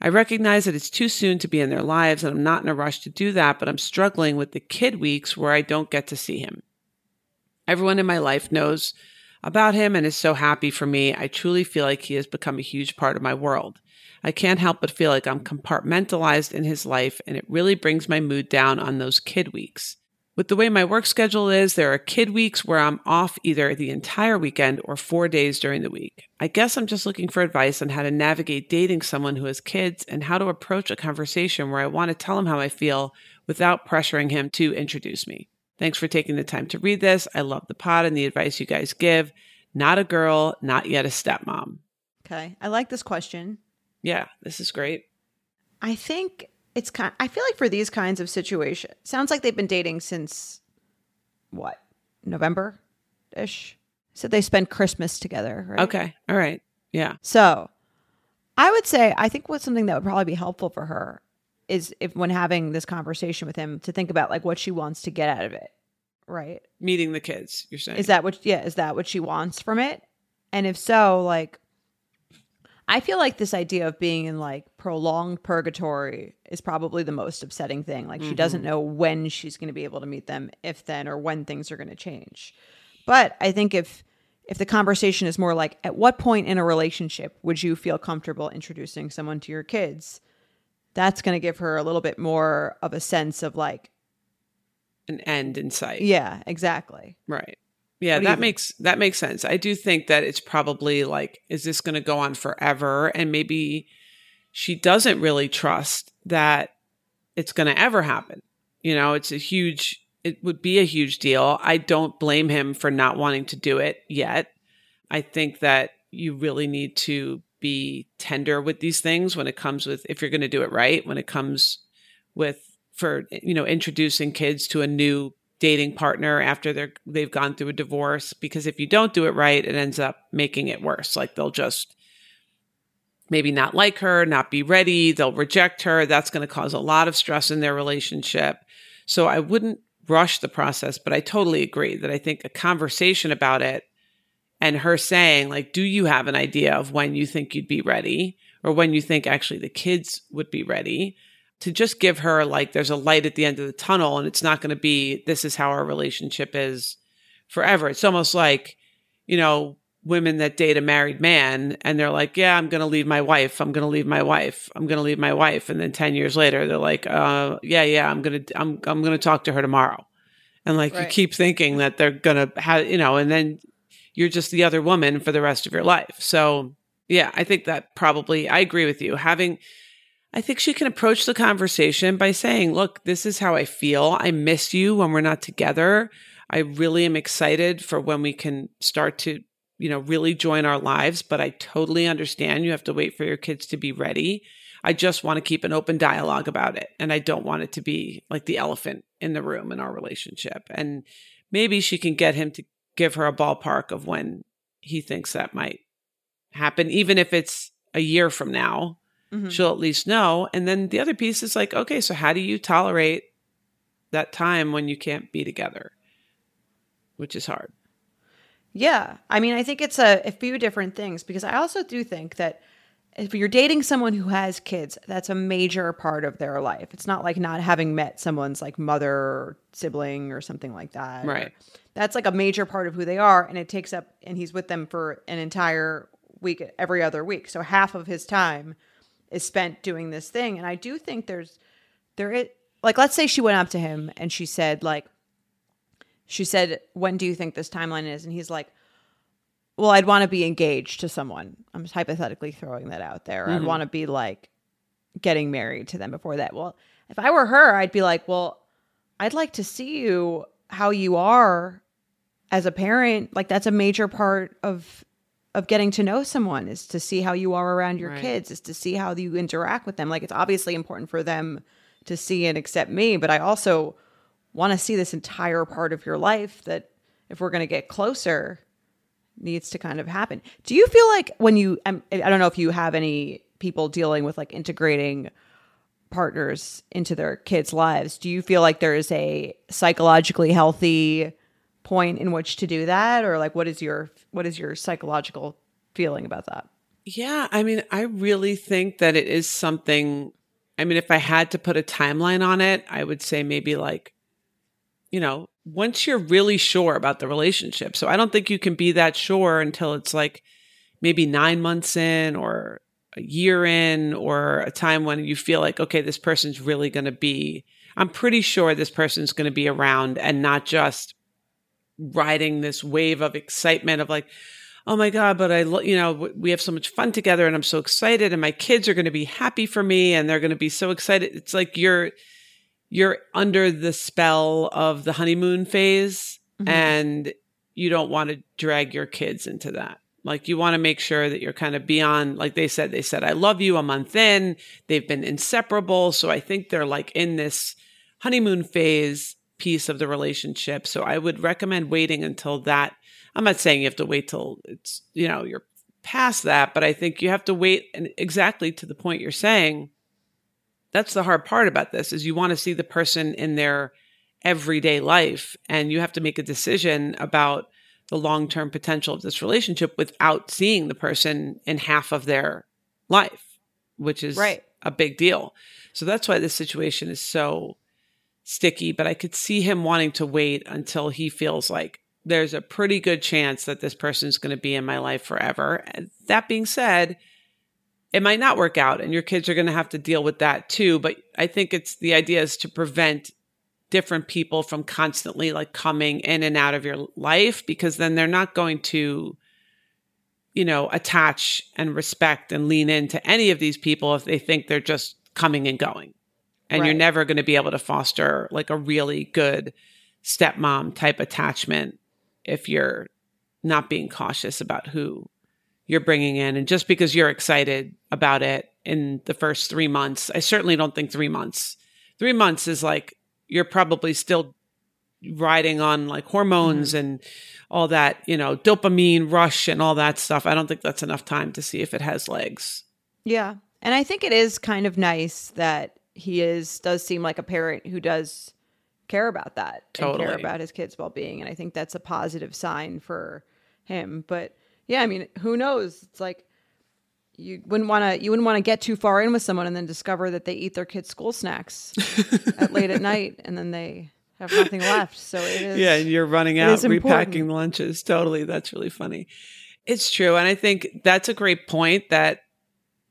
I recognize that it's too soon to be in their lives and I'm not in a rush to do that, but I'm struggling with the kid weeks where I don't get to see him. Everyone in my life knows about him and is so happy for me. I truly feel like he has become a huge part of my world. I can't help but feel like I'm compartmentalized in his life, and it really brings my mood down on those kid weeks. With the way my work schedule is, there are kid weeks where I'm off either the entire weekend or four days during the week. I guess I'm just looking for advice on how to navigate dating someone who has kids and how to approach a conversation where I want to tell him how I feel without pressuring him to introduce me. Thanks for taking the time to read this. I love the pod and the advice you guys give. Not a girl, not yet a stepmom. Okay. I like this question. Yeah, this is great. I think it's kind of, I feel like for these kinds of situations, sounds like they've been dating since what? November-ish. So they spend Christmas together, right? Okay. All right. Yeah. So I would say, I think what's something that would probably be helpful for her is if when having this conversation with him to think about like what she wants to get out of it, right? Meeting the kids, you're saying. Is that what, yeah, is that what she wants from it? And if so, like, I feel like this idea of being in like prolonged purgatory is probably the most upsetting thing. Like mm-hmm. She doesn't know when she's going to be able to meet them, if then, or when things are going to change. But I think if, if the conversation is more like, at what point in a relationship would you feel comfortable introducing someone to your kids? That's going to give her a little bit more of a sense of like an end in sight. Yeah, exactly. Right. Yeah, that makes that makes sense. I do think that it's probably like, is this going to go on forever? And maybe she doesn't really trust that it's going to ever happen. You know, it's a huge, it would be a huge deal. I don't blame him for not wanting to do it yet. I think that you really need to be tender with these things when it comes with, if you're going to do it right, when it comes with, for, you know, introducing kids to a new dating partner after they're, they've gone through a divorce, because if you don't do it right, it ends up making it worse. Like they'll just maybe not like her, not be ready. They'll reject her. That's going to cause a lot of stress in their relationship. So I wouldn't rush the process, but I totally agree that I think a conversation about it and her saying, like, do you have an idea of when you think you'd be ready or when you think actually the kids would be ready? to just give her like, there's a light at the end of the tunnel and it's not going to be, this is how our relationship is forever. It's almost like, you know, women that date a married man and they're like, yeah, I'm going to leave my wife. I'm going to leave my wife. I'm going to leave my wife. And then ten years later, they're like, uh, yeah, yeah, I'm going to, I'm, I'm going to talk to her tomorrow. And like, right. You keep thinking that they're going to have, you know, and then you're just the other woman for the rest of your life. So yeah, I think that probably, I agree with you. Having, I think she can approach the conversation by saying, look, this is how I feel. I miss you when we're not together. I really am excited for when we can start to, you know, really join our lives, but I totally understand you have to wait for your kids to be ready. I just want to keep an open dialogue about it. And I don't want it to be like the elephant in the room in our relationship. And maybe she can get him to give her a ballpark of when he thinks that might happen, even if it's a year from now. Mm-hmm. She'll at least know. And then the other piece is like, okay, so how do you tolerate that time when you can't be together? Which is hard. Yeah. I mean, I think it's a, a few different things, because I also do think that if you're dating someone who has kids, that's a major part of their life. It's not like not having met someone's like mother or sibling or something like that. Right. That's like a major part of who they are. And it takes up, and he's with them for an entire week, every other week. So half of his time is spent doing this thing. And I do think there's, there is like, let's say she went up to him and she said like, She said, when do you think this timeline is? And he's like, well, I'd want to be engaged to someone. I'm just hypothetically throwing that out there. Mm-hmm. I'd want to be like getting married to them before that. Well, if I were her, I'd be like, well, I'd like to see you, how you are as a parent. Like that's a major part of of getting to know someone, is to see how you are around your right. kids, is to see how you interact with them. Like it's obviously important for them to see and accept me, but I also want to see this entire part of your life that, if we're going to get closer, needs to kind of happen. Do you feel like when you, I don't know if you have any people dealing with like integrating partners into their kids' lives, do you feel like there is a psychologically healthy point in which to do that? Or like, what is your, what is your psychological feeling about that? Yeah. I mean, I really think that it is something, I mean, if I had to put a timeline on it, I would say maybe like, you know, once you're really sure about the relationship. So I don't think you can be that sure until it's like maybe nine months in or a year in, or a time when you feel like, okay, this person's really going to be, I'm pretty sure this person's going to be around and not just riding this wave of excitement of like, oh my God, but I, lo- you know, we have so much fun together and I'm so excited and my kids are going to be happy for me and they're going to be so excited. It's like you're, you're under the spell of the honeymoon phase, mm-hmm. and you don't want to drag your kids into that. Like you want to make sure that you're kind of beyond, like they said, they said, I love you a month in, they've been inseparable. So I think they're like in this honeymoon phase piece of the relationship. So I would recommend waiting until that. I'm not saying you have to wait till it's, you know, you're past that, but I think you have to wait, and exactly to the point you're saying. That's the hard part about this, is you want to see the person in their everyday life, and you have to make a decision about the long-term potential of this relationship without seeing the person in half of their life, which is right. a big deal. So that's why this situation is so sticky, but I could see him wanting to wait until he feels like there's a pretty good chance that this person's going to be in my life forever. And that being said, it might not work out and your kids are going to have to deal with that too. But I think it's, the idea is to prevent different people from constantly like coming in and out of your life, because then they're not going to, you know, attach and respect and lean into any of these people if they think they're just coming and going. And right. you're never going to be able to foster like a really good stepmom type attachment if you're not being cautious about who you're bringing in. And just because you're excited about it in the first three months, I certainly don't think three months. Three months is like, you're probably still riding on like hormones mm-hmm. and all that, you know, dopamine rush and all that stuff. I don't think that's enough time to see if it has legs. Yeah. And I think it is kind of nice that he is, does seem like a parent who does care about that totally. And care about his kids' well-being. And I think that's a positive sign for him. But yeah, I mean, who knows? It's like you wouldn't want to you wouldn't want to get too far in with someone and then discover that they eat their kids' school snacks at late at night, and then they have nothing left. So it is. Yeah, and you're running out, repacking important. lunches. Totally, that's really funny. It's true, and I think that's a great point. That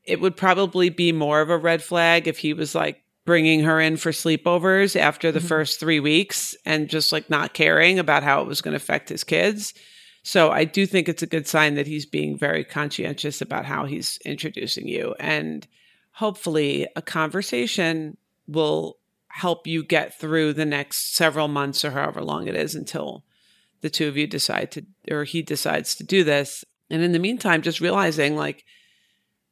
it would probably be more of a red flag if he was like bringing her in for sleepovers after the mm-hmm. first three weeks and just like not caring about how it was going to affect his kids. So I do think it's a good sign that he's being very conscientious about how he's introducing you. And hopefully a conversation will help you get through the next several months or however long it is until the two of you decide to, or he decides to do this. And in the meantime, just realizing like,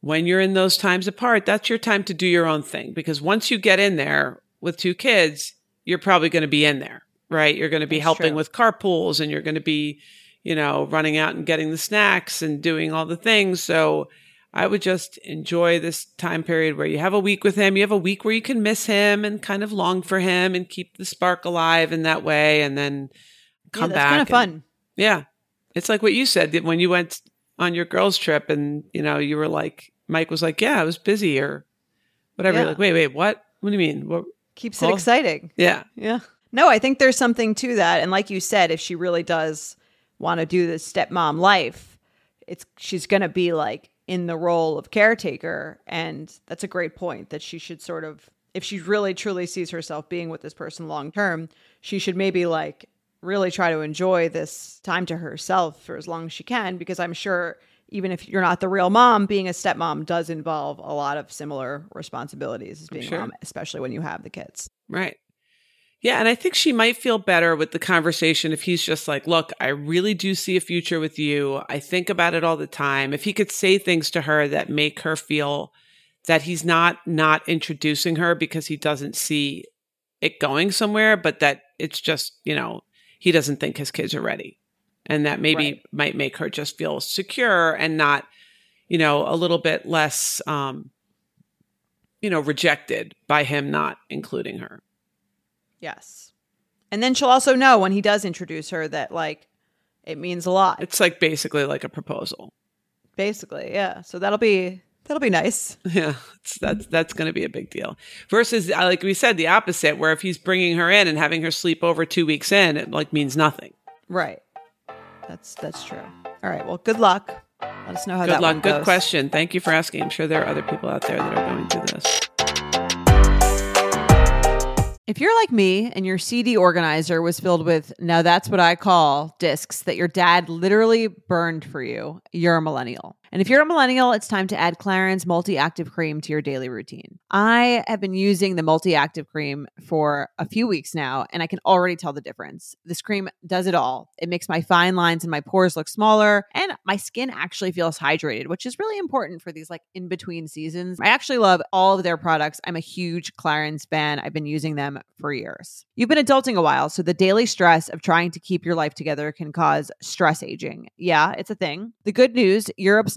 when you're in those times apart, that's your time to do your own thing. Because once you get in there with two kids, you're probably going to be in there, right? You're going to be that's helping true. with carpools, and you're going to be, you know, running out and getting the snacks and doing all the things. So I would just enjoy this time period where you have a week with him. You have a week where you can miss him and kind of long for him and keep the spark alive in that way, and then come yeah, that's back. It's kind of fun. Yeah. It's like what you said when you went on your girls' trip and, you know, you were like, Mike was like, yeah, I was busy or whatever. Yeah. Like, wait, wait, what? What do you mean? What? Keeps it oh. exciting. Yeah. Yeah. No, I think there's something to that. And like you said, if she really does want to do this stepmom life, it's she's going to be like in the role of caretaker. And that's a great point that she should sort of, if she really truly sees herself being with this person long term, she should maybe like really try to enjoy this time to herself for as long as she can, because I'm sure even if you're not the real mom, being a stepmom does involve a lot of similar responsibilities as being a sure. mom, especially when you have the kids. Right. Yeah. And I think she might feel better with the conversation if he's just like, look, I really do see a future with you. I think about it all the time. If he could say things to her that make her feel that he's not not introducing her because he doesn't see it going somewhere, but that it's just, you know, he doesn't think his kids are ready. And that maybe right. might make her just feel secure and not, you know, a little bit less, um, you know, rejected by him not including her. Yes. And then she'll also know when he does introduce her that, like, it means a lot. It's like basically like a proposal. Basically, yeah. So that'll be that'll be nice. Yeah, it's, that's that's going to be a big deal. Versus, like we said, the opposite, where if he's bringing her in and having her sleep over two weeks in, it like means nothing. Right. That's that's true. All right. Well, good luck. Let us know how that one goes. Good luck. Good question. Thank you for asking. I'm sure there are other people out there that are going through this. If you're like me and your C D organizer was filled with, now that's what I call discs that your dad literally burned for you, you're a millennial. And if you're a millennial, it's time to add Clarins Multi-Active Cream to your daily routine. I have been using the Multi-Active Cream for a few weeks now, and I can already tell the difference. This cream does it all. It makes my fine lines and my pores look smaller, and my skin actually feels hydrated, which is really important for these like in-between seasons. I actually love all of their products. I'm a huge Clarins fan. I've been using them for years. You've been adulting a while, so the daily stress of trying to keep your life together can cause stress aging. Yeah, it's a thing. The good news, Europe's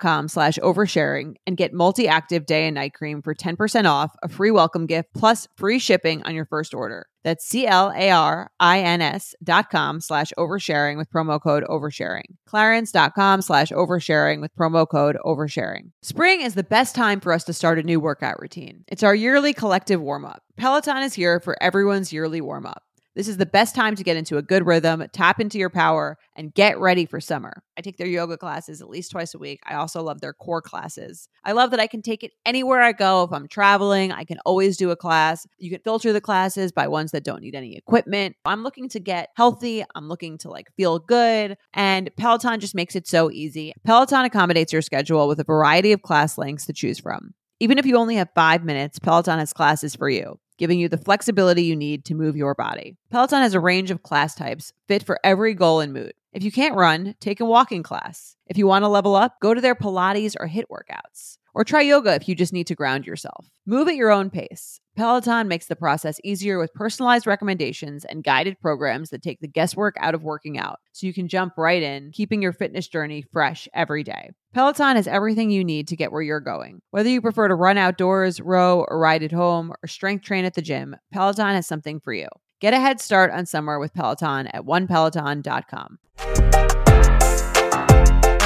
com slash oversharing and get Multi-Active Day and Night Cream for ten percent off, a free welcome gift, plus free shipping on your first order. That's C-L-A-R-I-N-S dot com slash oversharing with promo code oversharing. Clarins.com slash oversharing with promo code oversharing. Spring is the best time for us to start a new workout routine. It's our yearly collective warm-up. Peloton is here for everyone's yearly warm-up. This is the best time to get into a good rhythm, tap into your power, and get ready for summer. I take their yoga classes at least twice a week. I also love their core classes. I love that I can take it anywhere I go. If I'm traveling, I can always do a class. You can filter the classes by ones that don't need any equipment. I'm looking to get healthy. I'm looking to like feel good. And Peloton just makes it so easy. Peloton accommodates your schedule with a variety of class lengths to choose from. Even if you only have five minutes, Peloton has classes for you, giving you the flexibility you need to move your body. Peloton has a range of class types, fit for every goal and mood. If you can't run, take a walking class. If you want to level up, go to their Pilates or HIIT workouts. Or try yoga if you just need to ground yourself. Move at your own pace. Peloton makes the process easier with personalized recommendations and guided programs that take the guesswork out of working out, so you can jump right in, keeping your fitness journey fresh every day. Peloton has everything you need to get where you're going. Whether you prefer to run outdoors, row, or ride at home, or strength train at the gym, Peloton has something for you. Get a head start on summer with Peloton at one peloton dot com.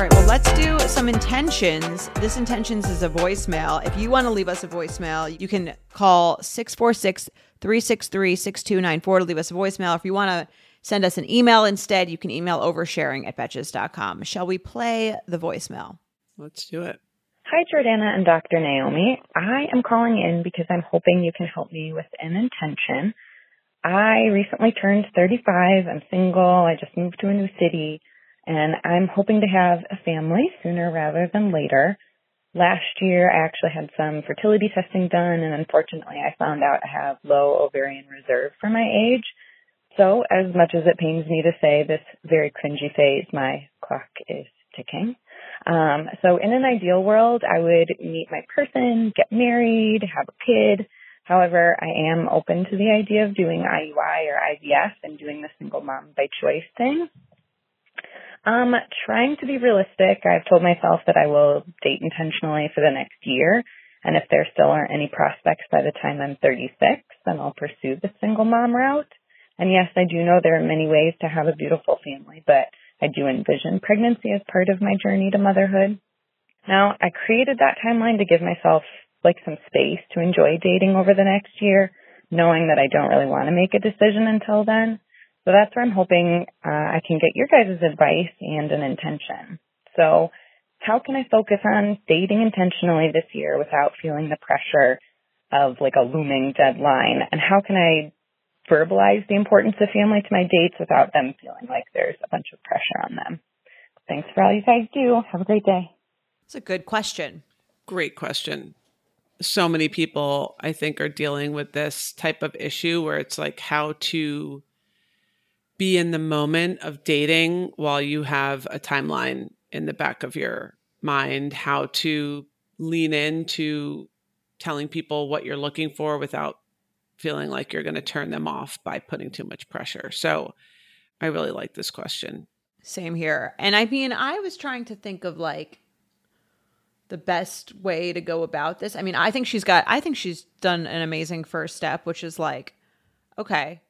All right, well, let's do some intentions. This intentions is a voicemail. If you want to leave us a voicemail, you can call six four six, three six three, six two nine four to leave us a voicemail. If you want to send us an email instead, you can email oversharing at betches dot com. Shall we play the voicemail? Let's do it. Hi, Jordana and Doctor Naomi. I am calling in because I'm hoping you can help me with an intention. I recently turned thirty-five. I'm single. I just moved to a new city. And I'm hoping to have a family sooner rather than later. Last year, I actually had some fertility testing done, and unfortunately, I found out I have low ovarian reserve for my age. So, as much as it pains me to say this very cringy phase, my clock is ticking. Um, so, in an ideal world, I would meet my person, get married, have a kid. However, I am open to the idea of doing I U I or I V F and doing the single mom by choice thing. Um, trying to be realistic, I've told myself that I will date intentionally for the next year, and if there still aren't any prospects by the time I'm thirty-six, then I'll pursue the single mom route. And yes, I do know there are many ways to have a beautiful family, but I do envision pregnancy as part of my journey to motherhood. Now, I created that timeline to give myself like some space to enjoy dating over the next year, knowing that I don't really want to make a decision until then. So that's where I'm hoping uh, I can get your guys' advice and an intention. So how can I focus on dating intentionally this year without feeling the pressure of like a looming deadline? And how can I verbalize the importance of family to my dates without them feeling like there's a bunch of pressure on them? Thanks for all you guys do. Have a great day. It's a good question. Great question. So many people, I think, are dealing with this type of issue where it's like how to be in the moment of dating while you have a timeline in the back of your mind, how to lean into telling people what you're looking for without feeling like you're going to turn them off by putting too much pressure. So I really like this question. Same here. And I mean, I was trying to think of like the best way to go about this. I mean, I think she's got, I think she's done an amazing first step, which is like, okay,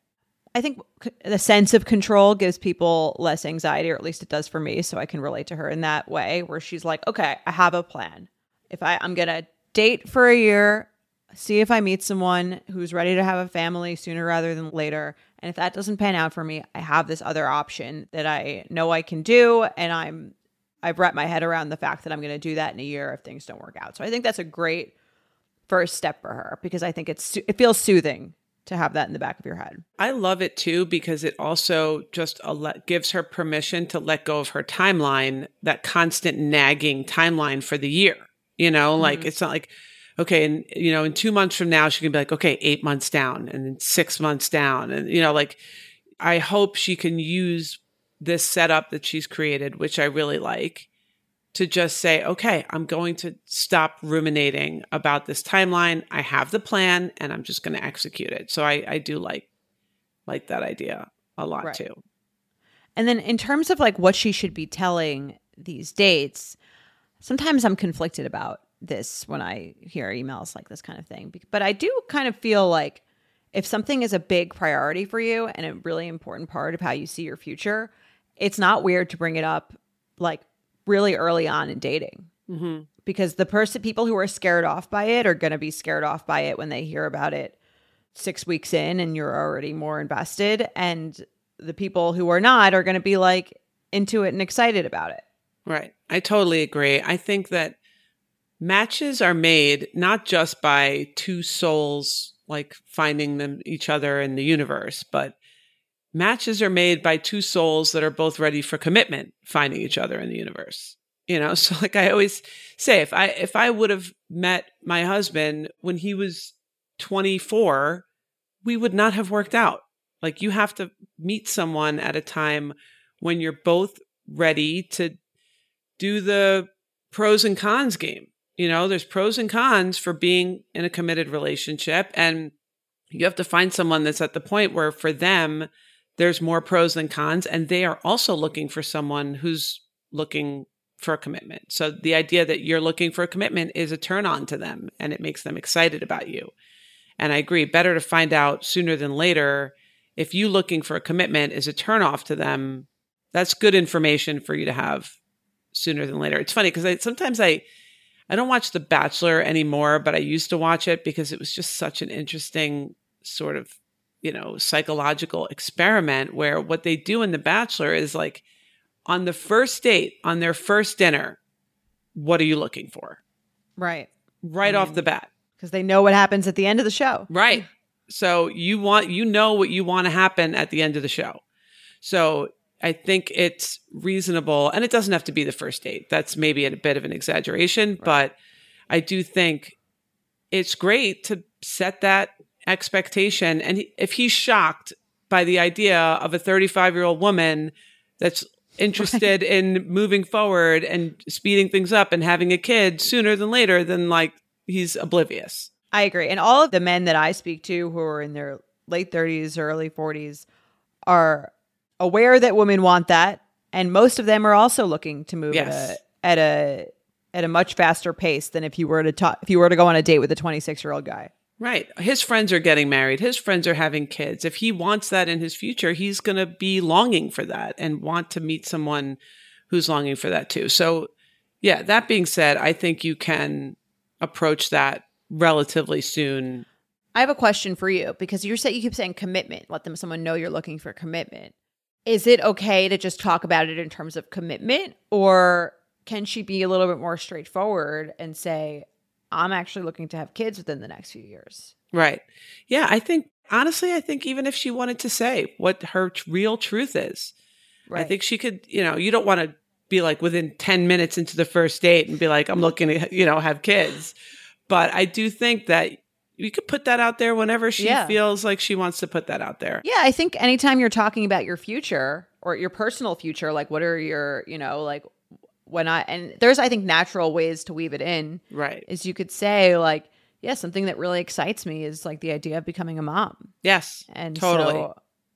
I think the sense of control gives people less anxiety, or at least it does for me. So I can relate to her in that way where she's like, okay, I have a plan. If I, I'm going to date for a year, see if I meet someone who's ready to have a family sooner rather than later. And if that doesn't pan out for me, I have this other option that I know I can do. And I'm, I've wrapped my head around the fact that I'm going to do that in a year if things don't work out. So I think that's a great first step for her because I think it's, it feels soothing to have that in the back of your head. I love it too, because it also just gives her permission to let go of her timeline, that constant nagging timeline for the year. You know, mm-hmm. like it's not like, okay, and you know, in two months from now, she can be like, okay, eight months down and then six months down. And, you know, like I hope she can use this setup that she's created, which I really like, to just say, okay, I'm going to stop ruminating about this timeline. I have the plan and I'm just going to execute it. So I, I do like, like that idea a lot right. too. And then in terms of like what she should be telling these dates, sometimes I'm conflicted about this when I hear emails like this kind of thing, but I do kind of feel like if something is a big priority for you and a really important part of how you see your future, it's not weird to bring it up like really early on in dating mm-hmm. because the person, people who are scared off by it are going to be scared off by it when they hear about it six weeks in and you're already more invested. And the people who are not are going to be like into it and excited about it. Right. I totally agree. I think that matches are made not just by two souls, like finding them each other in the universe, but matches are made by two souls that are both ready for commitment, finding each other in the universe. You know, so like I always say, if I if I would have met my husband when he was twenty-four, we would not have worked out. Like you have to meet someone at a time when you're both ready to do the pros and cons game. You know, there's pros and cons for being in a committed relationship, and you have to find someone that's at the point where for them, there's more pros than cons, and they are also looking for someone who's looking for a commitment. So the idea that you're looking for a commitment is a turn on to them, and it makes them excited about you. And I agree, better to find out sooner than later. If you looking for a commitment is a turnoff to them, that's good information for you to have sooner than later. It's funny because I, sometimes I, I don't watch The Bachelor anymore, but I used to watch it because it was just such an interesting sort of, you know, psychological experiment where what they do in The Bachelor is like on the first date, on their first dinner, what are you looking for? Right. Right I mean, off the bat. Because they know what happens at the end of the show. Right. So you want, you know what you want to happen at the end of the show. So I think it's reasonable, and it doesn't have to be the first date. That's maybe a bit of an exaggeration, right. But I do think it's great to set that expectation. And if he's shocked by the idea of a thirty-five-year-old woman that's interested right. in moving forward and speeding things up and having a kid sooner than later, then like he's oblivious. I agree. And all of the men that I speak to who are in their late thirties, early forties are aware that women want that. And most of them are also looking to move yes. at, a, at a at a much faster pace than if you were to ta- if you were to go on a date with a twenty-six-year-old guy. Right. His friends are getting married. His friends are having kids. If he wants that in his future, he's going to be longing for that and want to meet someone who's longing for that too. So yeah, that being said, I think you can approach that relatively soon. I have a question for you because you say you keep saying commitment. Let them someone know you're looking for commitment. Is it okay to just talk about it in terms of commitment, or can she be a little bit more straightforward and say, I'm actually looking to have kids within the next few years? Right. Yeah. I think, honestly, I think even if she wanted to say what her t- real truth is, right. I think she could, you know, you don't want to be like within ten minutes into the first date and be like, I'm looking to, you know, have kids. But I do think that you could put that out there whenever she yeah. feels like she wants to put that out there. Yeah. I think anytime you're talking about your future or your personal future, like what are your, you know, like when I, and there's, I think, natural ways to weave it in. Right. Is you could say like, yeah, something that really excites me is like the idea of becoming a mom. Yes. And totally. So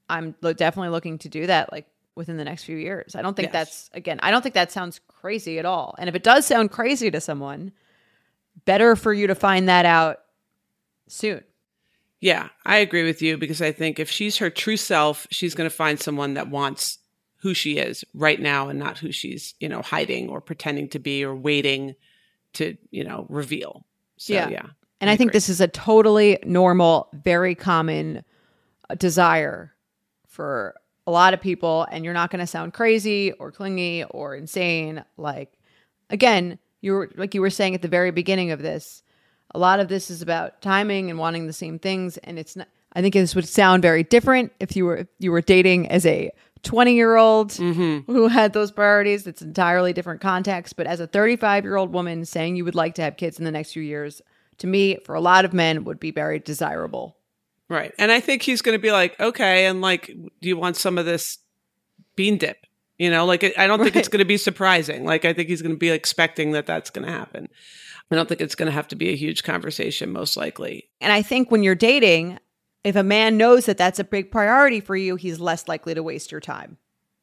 I'm lo- definitely looking to do that like within the next few years. I don't think yes. that's, again, I don't think that sounds crazy at all. And if it does sound crazy to someone, better for you to find that out soon. Yeah, I agree with you because I think if she's her true self, she's going to find someone that wants who she is right now and not who she's, you know, hiding or pretending to be or waiting to, you know, reveal. So, yeah. yeah and I, I think this is a totally normal, very common desire for a lot of people. And you're not going to sound crazy or clingy or insane. Like, again, you were, like you were saying at the very beginning of this, a lot of this is about timing and wanting the same things. And it's not, I think this would sound very different if you were, if you were dating as a twenty year old mm-hmm. who had those priorities. It's entirely different context. But as a thirty-five year old woman saying you would like to have kids in the next few years, to me, for a lot of men, would be very desirable. Right. And I think he's going to be like, okay. And like, do you want some of this bean dip? You know, like, I don't think right. it's going to be surprising. Like, I think he's going to be expecting that that's going to happen. I don't think it's going to have to be a huge conversation, most likely. And I think when you're dating, if a man knows that that's a big priority for you, he's less likely to waste your time.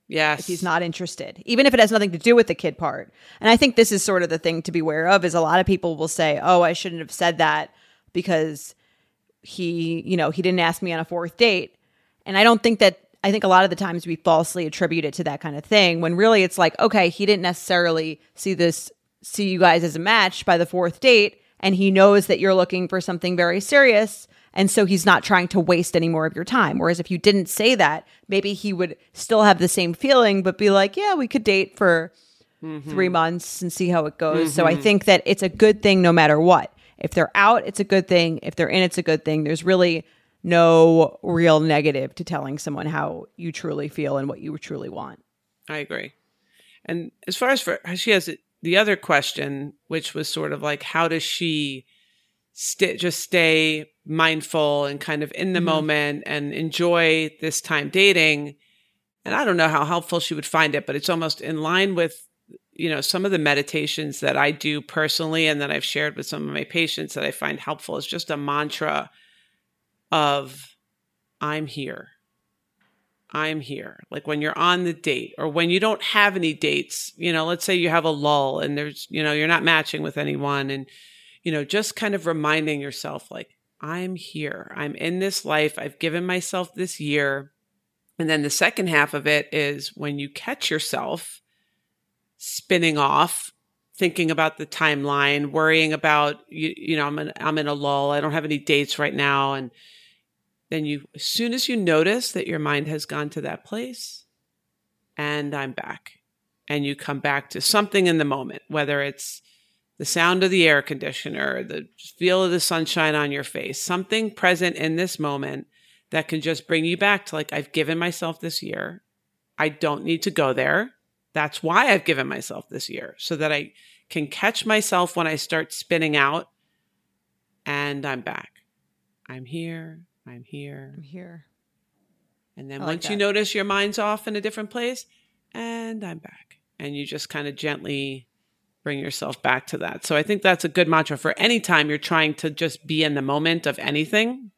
Yes. If he's not interested, even if it has nothing to do with the kid part. And I think this is sort of the thing to be aware of is a lot of people will say, oh, I shouldn't have said that because he, you know, he didn't ask me on a fourth date. And I don't think that, I think a lot of the times we falsely attribute it to that kind of thing when really it's like, okay, he didn't necessarily see this, see you guys as a match by the fourth date. And he knows that you're looking for something very serious. And so he's not trying to waste any more of your time. Whereas if you didn't say that, maybe he would still have the same feeling, but be like, yeah, we could date for mm-hmm. three months and see how it goes. Mm-hmm. So I think that it's a good thing no matter what. If they're out, it's a good thing. If they're in, it's a good thing. There's really no real negative to telling someone how you truly feel and what you truly want. I agree. And as far as for, she has the other question, which was sort of like, how does she st- just stay mindful and kind of in the mm-hmm. moment and enjoy this time dating? And I don't know how helpful she would find it, but it's almost in line with you know, some of the meditations that I do personally and that I've shared with some of my patients that I find helpful is just a mantra of I'm here. I'm here. Like when you're on the date or when you don't have any dates, you know, let's say you have a lull and there's, you know, you're not matching with anyone and, you know, just kind of reminding yourself like, I'm here. I'm in this life. I've given myself this year. And then the second half of it is when you catch yourself spinning off, thinking about the timeline, worrying about, you, you know, I'm in, I'm in a lull. I don't have any dates right now. And then you, as soon as you notice that your mind has gone to that place, and I'm back, and you come back to something in the moment, whether it's the sound of the air conditioner, the feel of the sunshine on your face, something present in this moment that can just bring you back to like, I've given myself this year. I don't need to go there. That's why I've given myself this year, so that I can catch myself when I start spinning out, and I'm back. I'm here. I'm here. I'm here. And then like once that. You notice your mind's off in a different place, and I'm back. And you just kind of gently bring yourself back to that. So I think that's a good mantra for any time you're trying to just be in the moment of anything,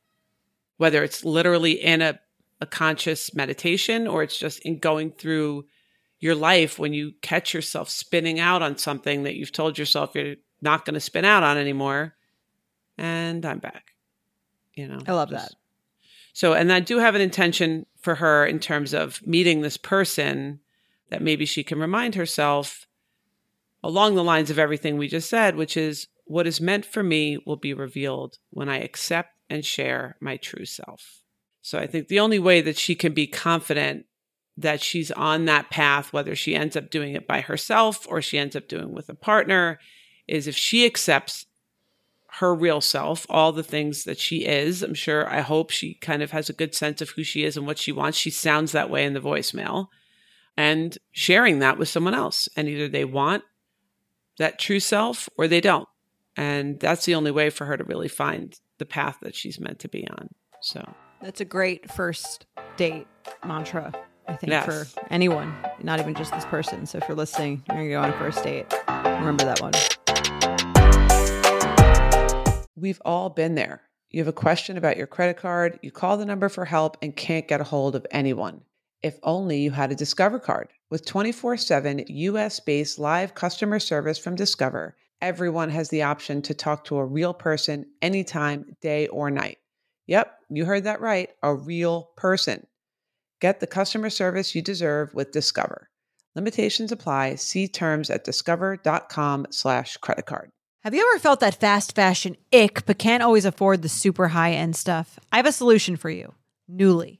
whether it's literally in a, a conscious meditation or it's just in going through your life when you catch yourself spinning out on something that you've told yourself you're not going to spin out on anymore. And I'm back. You know, I love just, that. So, and I do have an intention for her in terms of meeting this person that maybe she can remind herself along the lines of everything we just said, which is what is meant for me will be revealed when I accept and share my true self. So I think the only way that she can be confident that she's on that path, whether she ends up doing it by herself or she ends up doing it with a partner, is if she accepts her real self, all the things that she is. I'm sure, I hope she kind of has a good sense of who she is and what she wants. She sounds that way in the voicemail, and sharing that with someone else. And either they want that true self or they don't. And that's the only way for her to really find the path that she's meant to be on. So that's a great first date mantra, I think, yes. For anyone, not even just this person. So if you're listening, you're going to go on a first date. Remember that one. We've all been there. You have a question about your credit card, you call the number for help and can't get a hold of anyone. If only you had a Discover card. With twenty-four seven U S-based live customer service from Discover, everyone has the option to talk to a real person anytime, day or night. Yep, you heard that right, a real person. Get the customer service you deserve with Discover. Limitations apply. See terms at discover.com slash credit card. Have you ever felt that fast fashion ick, but can't always afford the super high-end stuff? I have a solution for you. Nuuly.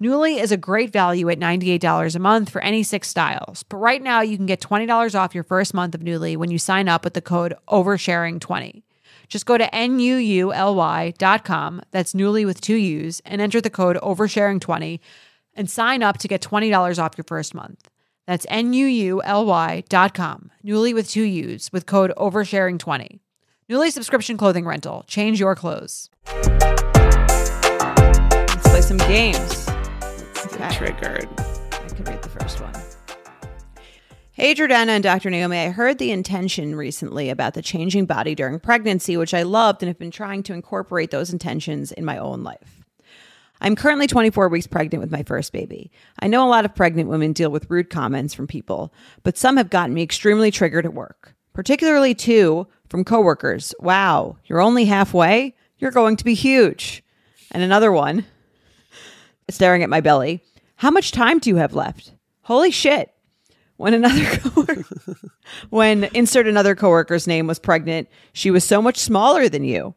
Nuuly is a great value at ninety-eight dollars a month for any six styles. But right now, you can get twenty dollars off your first month of Nuuly when you sign up with the code oversharing twenty. Just go to N U U L Y dot com, that's Nuuly with two U's, and enter the code oversharing twenty and sign up to get twenty dollars off your first month. That's N U U L Y dot com, Nuuly with two U's, with code oversharing twenty. Nuuly subscription clothing rental. Change your clothes. Let's play some games. Okay. Triggered. I could read the first one. Hey, Jordana and Doctor Naomi, I heard the intention recently about the changing body during pregnancy, which I loved and have been trying to incorporate those intentions in my own life. I'm currently twenty-four weeks pregnant with my first baby. I know a lot of pregnant women deal with rude comments from people, but some have gotten me extremely triggered at work, particularly too from coworkers. Wow, you're only halfway? You're going to be huge. And another one, staring at my belly. how much time do you have left? Holy shit. When another coworker, when insert another coworker's name was pregnant, she was so much smaller than you.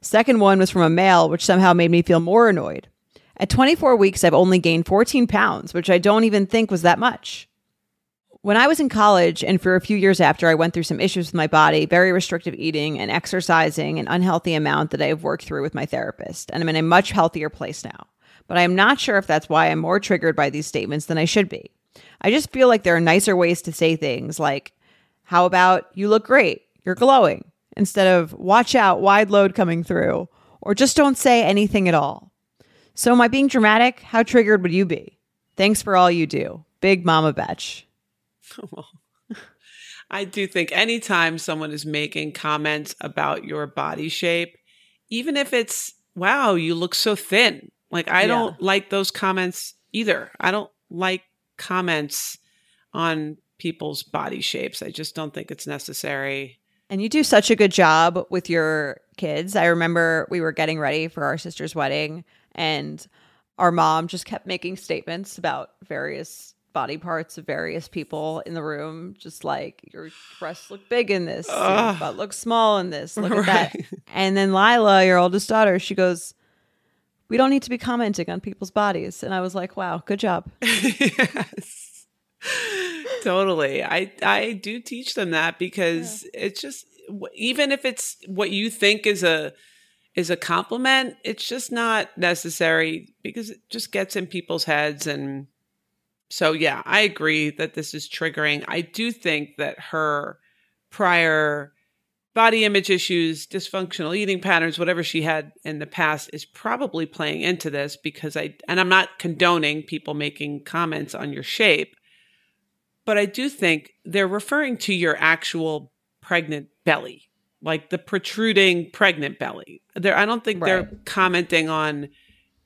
Second one was from a male, which somehow made me feel more annoyed. At twenty-four weeks, I've only gained fourteen pounds, which I don't even think was that much. When I was in college and for a few years after, I went through some issues with my body, very restrictive eating and exercising, an unhealthy amount that I have worked through with my therapist, and I'm in a much healthier place now. But I am not sure if that's why I'm more triggered by these statements than I should be. I just feel like there are nicer ways to say things like, how about you look great, you're glowing, instead of watch out, wide load coming through, or just don't say anything at all. So am I being dramatic? How triggered would you be? Thanks for all you do. Big Mama Betch. I do think anytime someone is making comments about your body shape, even if it's, wow, you look so thin. Like, I yeah. don't like those comments either. I don't like comments on people's body shapes. I just don't think it's necessary. And you do such a good job with your kids. I remember we were getting ready for our sister's wedding and our mom just kept making statements about various body parts of various people in the room, just like, your breasts look big in this, your butt looks small in this, look right. at that. And then Lila, your oldest daughter, she goes, we don't need to be commenting on people's bodies. And I was like, wow, good job. Yes, totally. I, I do teach them that because yeah. it's just, even if it's what you think is a is a compliment, it's just not necessary because it just gets in people's heads. And so, yeah, I agree that this is triggering. I do think that her prior body image issues, dysfunctional eating patterns, whatever she had in the past is probably playing into this because I, and I'm not condoning people making comments on your shape, but I do think they're referring to your actual pregnant belly, like the protruding pregnant belly. They're, I don't think right. they're commenting on,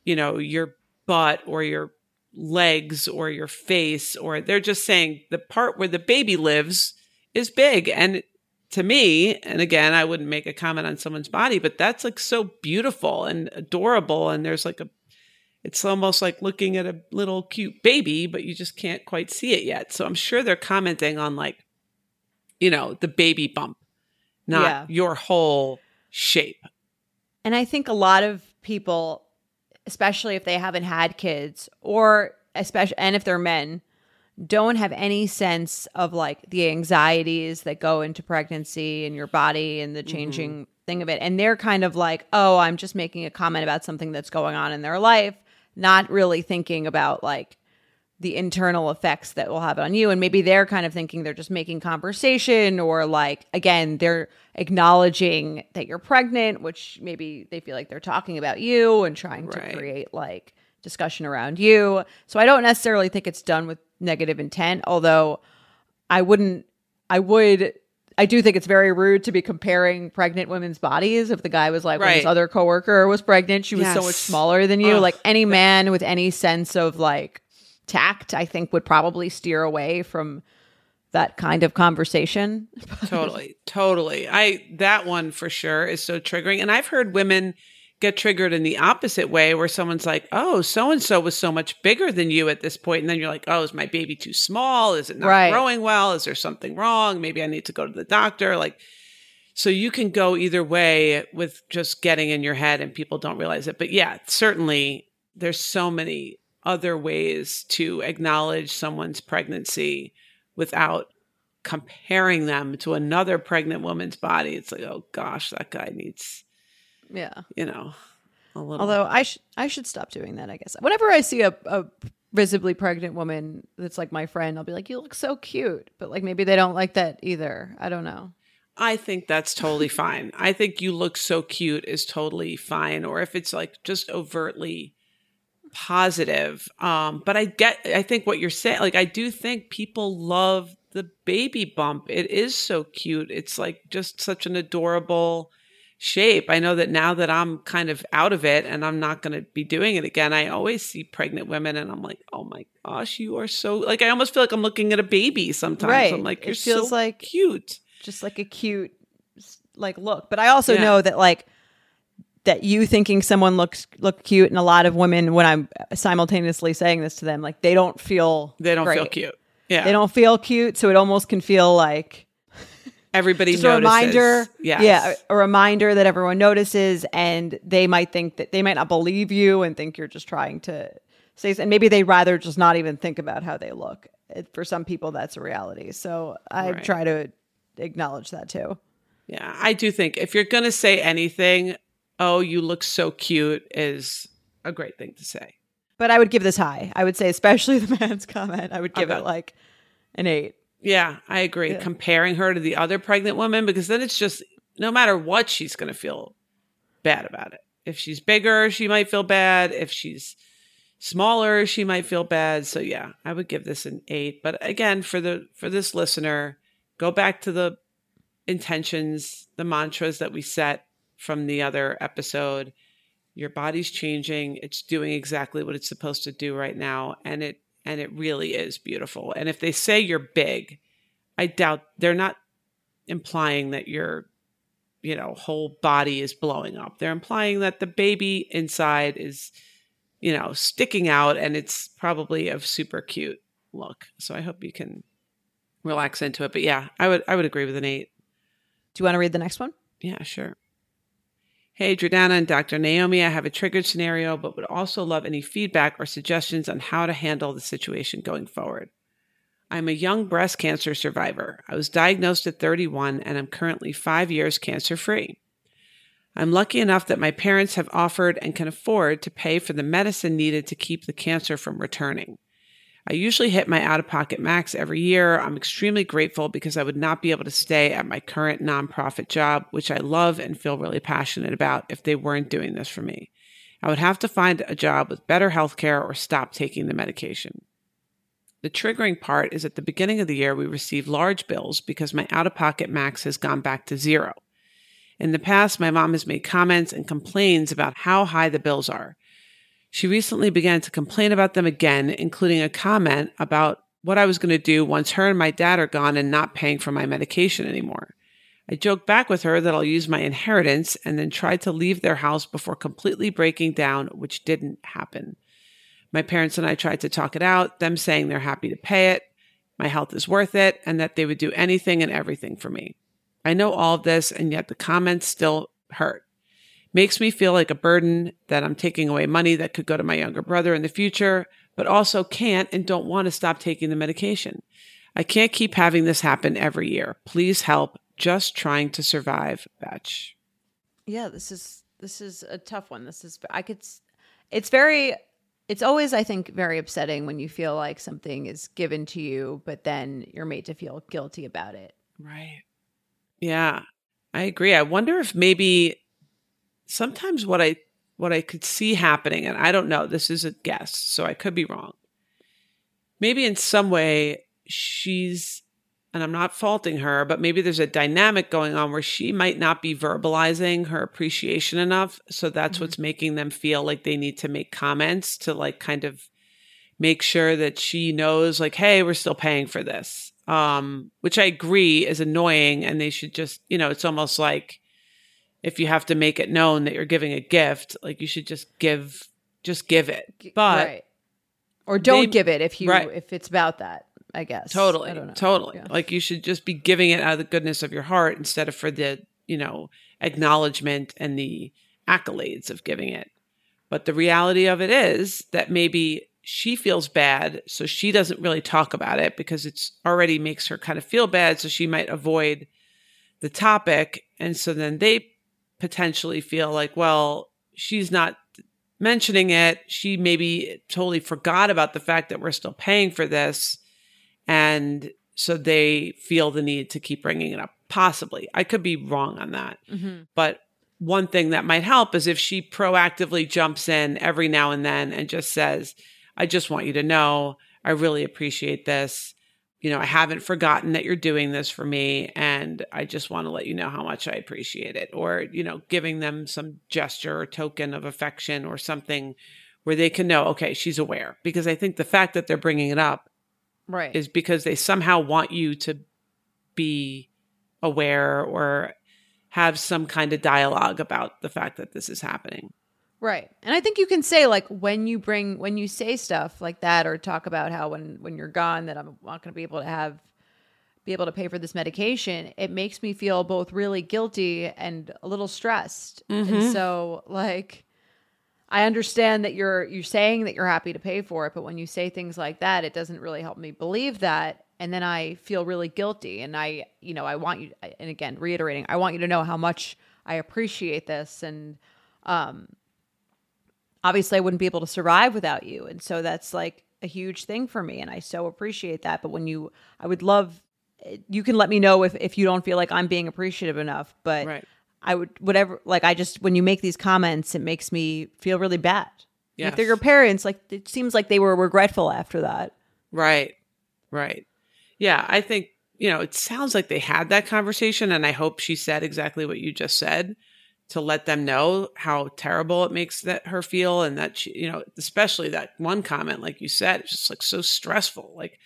you know, your butt or your legs or your face, or they're just saying the part where the baby lives is big. And to me, and again, I wouldn't make a comment on someone's body, but that's like so beautiful and adorable. And there's like a, it's almost like looking at a little cute baby, but you just can't quite see it yet. So I'm sure they're commenting on like, you know, the baby bump, not yeah. your whole shape. And I think a lot of people, especially if they haven't had kids or especially, and if they're men, don't have any sense of like the anxieties that go into pregnancy and your body and the changing mm-hmm. thing of it. And they're kind of like, oh, I'm just making a comment about something that's going on in their life, not really thinking about like the internal effects that will have on you. And maybe they're kind of thinking they're just making conversation or like, again, they're acknowledging that you're pregnant, which maybe they feel like they're talking about you and trying right. to create like discussion around you. So I don't necessarily think it's done with negative intent, although I wouldn't, I would, I do think it's very rude to be comparing pregnant women's bodies. If the guy was like, right. when his other coworker was pregnant, she was yes. so much smaller than you. Ugh. Like any man with any sense of like, tact, I think, would probably steer away from that kind of conversation. Totally, totally. I that one for sure is so triggering. And I've heard women get triggered in the opposite way where someone's like, oh, so-and-so was so much bigger than you at this point. And then you're like, oh, is my baby too small? Is it not right. growing well? Is there something wrong? Maybe I need to go to the doctor. Like, so you can go either way with just getting in your head and people don't realize it. But yeah, certainly there's so many other ways to acknowledge someone's pregnancy without comparing them to another pregnant woman's body. It's like, oh gosh, that guy needs, yeah, you know, a little. Although I should, I should stop doing that, I guess. Whenever I see a, a visibly pregnant woman that's like my friend, I'll be like, you look so cute, but like maybe they don't like that either. I don't know. I think that's totally fine. I think you look so cute is totally fine. Or if it's like just overtly positive. Um, but I get, I think what you're saying, like, I do think people love the baby bump. It is so cute. It's like just such an adorable shape. I know that now that I'm kind of out of it and I'm not going to be doing it again, I always see pregnant women and I'm like, oh my gosh, you are so, like, I almost feel like I'm looking at a baby sometimes. Right. I'm like, you're it feels so like cute. Just like a cute, like, look. But I also yeah. know that, like, that you thinking someone looks look cute, and a lot of women, when I'm simultaneously saying this to them, like they don't feel they don't great. feel cute. Yeah, they don't feel cute, so it almost can feel like everybody just notices. A reminder, yes. yeah, a, a reminder that everyone notices, and they might think that they might not believe you and think you're just trying to say, and maybe they'd rather just not even think about how they look. It, for some people, that's a reality. So I right. try to acknowledge that too. Yeah, I do think if you're gonna say anything, "Oh, you look so cute," is a great thing to say. But I would give this high. I would say, especially the man's comment, I would give okay. it like an eight. Yeah, I agree. Yeah. Comparing her to the other pregnant woman, because then it's just, no matter what, she's going to feel bad about it. If she's bigger, she might feel bad. If she's smaller, she might feel bad. So yeah, I would give this an eight. But again, for the for this listener, go back to the intentions, the mantras that we set from the other episode. Your body's changing. It's doing exactly what it's supposed to do right now. And it, and it really is beautiful. And if they say you're big, I doubt they're not implying that your, you know, whole body is blowing up. They're implying that the baby inside is, you know, sticking out, and it's probably a super cute look. So I hope you can relax into it. But yeah, I would, I would agree with an eight. Do you want to read the next one? Yeah, sure. Hey, Jordana and Doctor Naomi, I have a triggered scenario, but would also love any feedback or suggestions on how to handle the situation going forward. I'm a young breast cancer survivor. I was diagnosed at thirty-one, and I'm currently five years cancer-free. I'm lucky enough that my parents have offered and can afford to pay for the medicine needed to keep the cancer from returning. I usually hit my out-of-pocket max every year. I'm extremely grateful because I would not be able to stay at my current nonprofit job, which I love and feel really passionate about, if they weren't doing this for me. I would have to find a job with better healthcare or stop taking the medication. The triggering part is at the beginning of the year, we receive large bills because my out-of-pocket max has gone back to zero. In the past, my mom has made comments and complains about how high the bills are. She recently began to complain about them again, including a comment about what I was going to do once her and my dad are gone and not paying for my medication anymore. I joked back with her that I'll use my inheritance, and then tried to leave their house before completely breaking down, which didn't happen. My parents and I tried to talk it out, them saying they're happy to pay it, my health is worth it, and that they would do anything and everything for me. I know all of this, and yet the comments still hurt. Makes me feel like a burden, that I'm taking away money that could go to my younger brother in the future, but also can't and don't want to stop taking the medication. I can't keep having this happen every year. Please help. Just trying to survive, Betch. Yeah, this is this is a tough one. This is I could it's very it's always, I think, very upsetting when you feel like something is given to you, but then you're made to feel guilty about it. Right. Yeah. I agree. I wonder if maybe sometimes what I what I could see happening, and I don't know, this is a guess, so I could be wrong. Maybe in some way she's, and I'm not faulting her, but maybe there's a dynamic going on where she might not be verbalizing her appreciation enough. So that's mm-hmm. what's making them feel like they need to make comments to like kind of make sure that she knows like, hey, we're still paying for this, um, which I agree is annoying. And they should just, you know, it's almost like, if you have to make it known that you're giving a gift, like you should just give, just give it, but right. or don't they, give it if you right. if it's about that. I guess totally, I don't know. totally. Yeah. Like you should just be giving it out of the goodness of your heart instead of for the you know acknowledgement and the accolades of giving it. But the reality of it is that maybe she feels bad, so she doesn't really talk about it because it's already makes her kind of feel bad, so she might avoid the topic, and so then they potentially feel like, well, she's not mentioning it. She maybe totally forgot about the fact that we're still paying for this. And so they feel the need to keep bringing it up. Possibly. I could be wrong on that. Mm-hmm. But one thing that might help is if she proactively jumps in every now and then and just says, I just want you to know, I really appreciate this. You know, I haven't forgotten that you're doing this for me, and I just want to let you know how much I appreciate it. Or, you know, giving them some gesture or token of affection or something where they can know, okay, she's aware. Because I think the fact that they're bringing it up right. is because they somehow want you to be aware or have some kind of dialogue about the fact that this is happening. Right. And I think you can say, like, when you bring, when you say stuff like that, or talk about how when, when you're gone, that I'm not going to be able to have, be able to pay for this medication, it makes me feel both really guilty and a little stressed. Mm-hmm. And so, like, I understand that you're, you're saying that you're happy to pay for it, but when you say things like that, it doesn't really help me believe that. And then I feel really guilty. And I, you know, I want you, and again, reiterating, I want you to know how much I appreciate this. And, um, obviously I wouldn't be able to survive without you. And so that's like a huge thing for me. And I so appreciate that. But when you, I would love, you can let me know if, if you don't feel like I'm being appreciative enough, but right. I would, whatever, like I just, when you make these comments, it makes me feel really bad. Yes. If they're your parents, like it seems like they were regretful after that. Right. Right. Yeah. I think, you know, it sounds like they had that conversation, and I hope she said exactly what you just said to let them know how terrible it makes that her feel. And that she, you know, especially that one comment, like you said, it's just like so stressful. Like,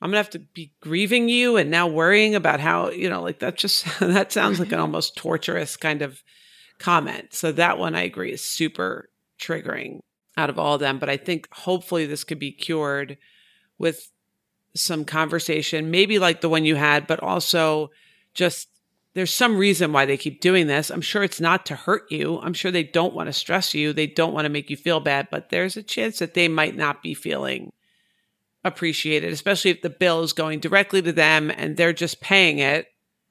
I'm gonna have to be grieving you and now worrying about how, you know, like that just, that sounds like an almost torturous kind of comment. So that one I agree is super triggering out of all of them. But I think hopefully this could be cured with some conversation, maybe like the one you had, but also just there's some reason why they keep doing this. I'm sure it's not to hurt you. I'm sure they don't want to stress you. They don't want to make you feel bad, but there's a chance that they might not be feeling appreciated, especially if the bill is going directly to them and they're just paying it.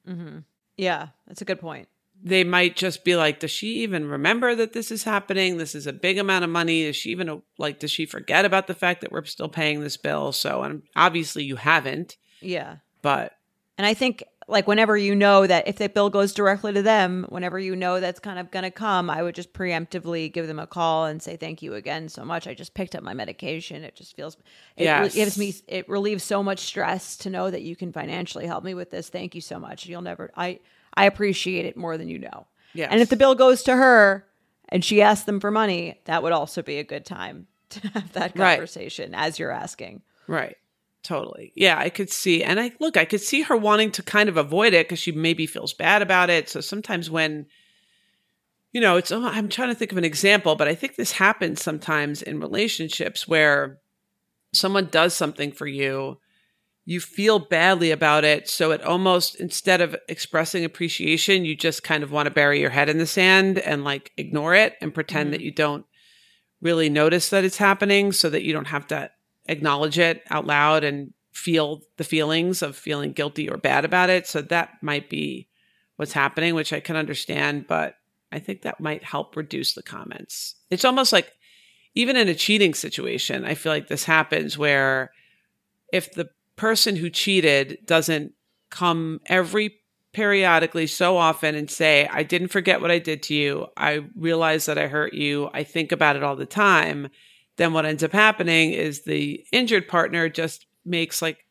Mm-hmm. Yeah, that's a good point. They might just be like, does she even remember that this is happening? This is a big amount of money. Is she even like, does she forget about the fact that we're still paying this bill? So and obviously you haven't. Yeah. But. And I think like whenever you know that if that bill goes directly to them, whenever you know that's kind of going to come, I would just preemptively give them a call and say, thank you again so much. I just picked up my medication. It just feels, it yes. re- gives me, it relieves so much stress to know that you can financially help me with this. Thank you so much. You'll never, I. I appreciate it more than you know. Yes. And if the bill goes to her and she asks them for money, that would also be a good time to have that conversation right. as you're asking. Right. Totally. Yeah, I could see. And I look, I could see her wanting to kind of avoid it because she maybe feels bad about it. So sometimes when, you know, it's, oh, I'm trying to think of an example, but I think this happens sometimes in relationships where someone does something for you. You feel badly about it. So it almost, instead of expressing appreciation, you just kind of want to bury your head in the sand and like ignore it and pretend mm-hmm. that you don't really notice that it's happening so that you don't have to acknowledge it out loud and feel the feelings of feeling guilty or bad about it. So that might be what's happening, which I can understand, but I think that might help reduce the comments. It's almost like even in a cheating situation, I feel like this happens where if the person who cheated doesn't come every periodically so often and say, I didn't forget what I did to you. I realize that I hurt you. I think about it all the time. Then what ends up happening is the injured partner just makes like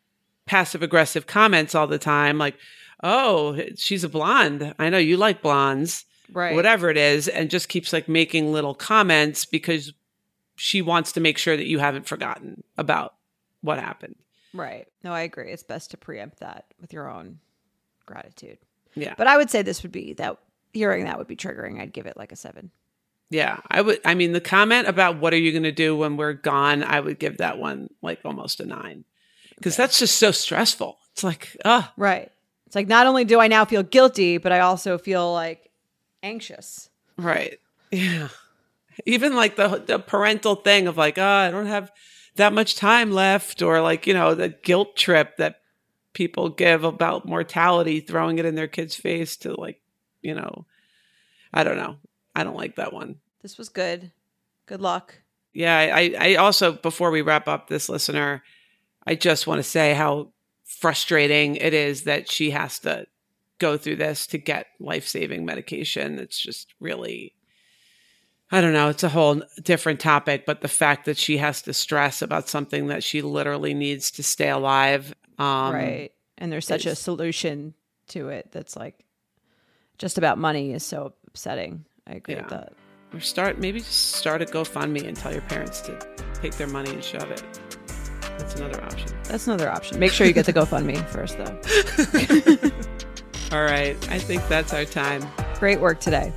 passive aggressive comments all the time. Like, oh, she's a blonde. I know you like blondes, right? Whatever it is. And just keeps like making little comments because she wants to make sure that you haven't forgotten about what happened. Right. No, I agree. It's best to preempt that with your own gratitude. Yeah. But I would say this would be that hearing that would be triggering. I'd give it like a seven. Yeah. I would, I mean, the comment about what are you going to do when we're gone, I would give that one like almost a nine because okay. that's just so stressful. It's like, ah. Uh. Right. It's like, not only do I now feel guilty, but I also feel like anxious. Right. Yeah. Even like the, the parental thing of like, ah, oh, I don't have that much time left, or like, you know, the guilt trip that people give about mortality, throwing it in their kid's face to like, you know, I don't know. I don't like that one. This was good. Good luck. Yeah. I, I also, before we wrap up this listener, I just want to say how frustrating it is that she has to go through this to get life-saving medication. It's just really... I don't know. It's a whole different topic, but the fact that she has to stress about something that she literally needs to stay alive. Um, right. And there's such a solution to it that's like just about money is so upsetting. I agree yeah. with that. Or start, maybe just start a GoFundMe and tell your parents to take their money and shove it. That's another option. That's another option. Make sure you get the GoFundMe first, though. All right. I think that's our time. Great work today.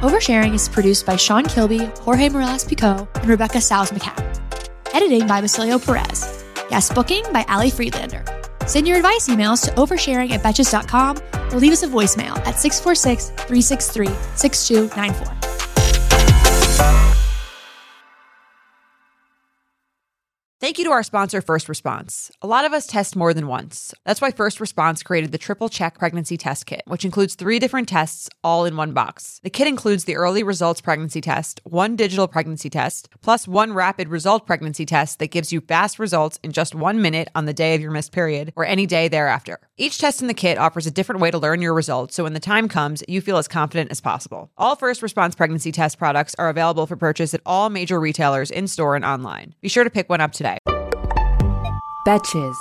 Oversharing is produced by Sean Kilby, Jorge Morales-Picot, and Rebecca Salz-McCann. Editing by Basilio Perez. Guest booking by Ali Friedlander. Send your advice emails to oversharing at betches dot com or leave us a voicemail at six four six, three six three, six two nine four. Thank you to our sponsor, First Response. A lot of us test more than once. That's why First Response created the Triple Check Pregnancy Test Kit, which includes three different tests all in one box. The kit includes the early results pregnancy test, one digital pregnancy test, plus one rapid result pregnancy test that gives you fast results in just one minute on the day of your missed period or any day thereafter. Each test in the kit offers a different way to learn your results, so when the time comes, you feel as confident as possible. All First Response pregnancy test products are available for purchase at all major retailers in-store and online. Be sure to pick one up today. Betches.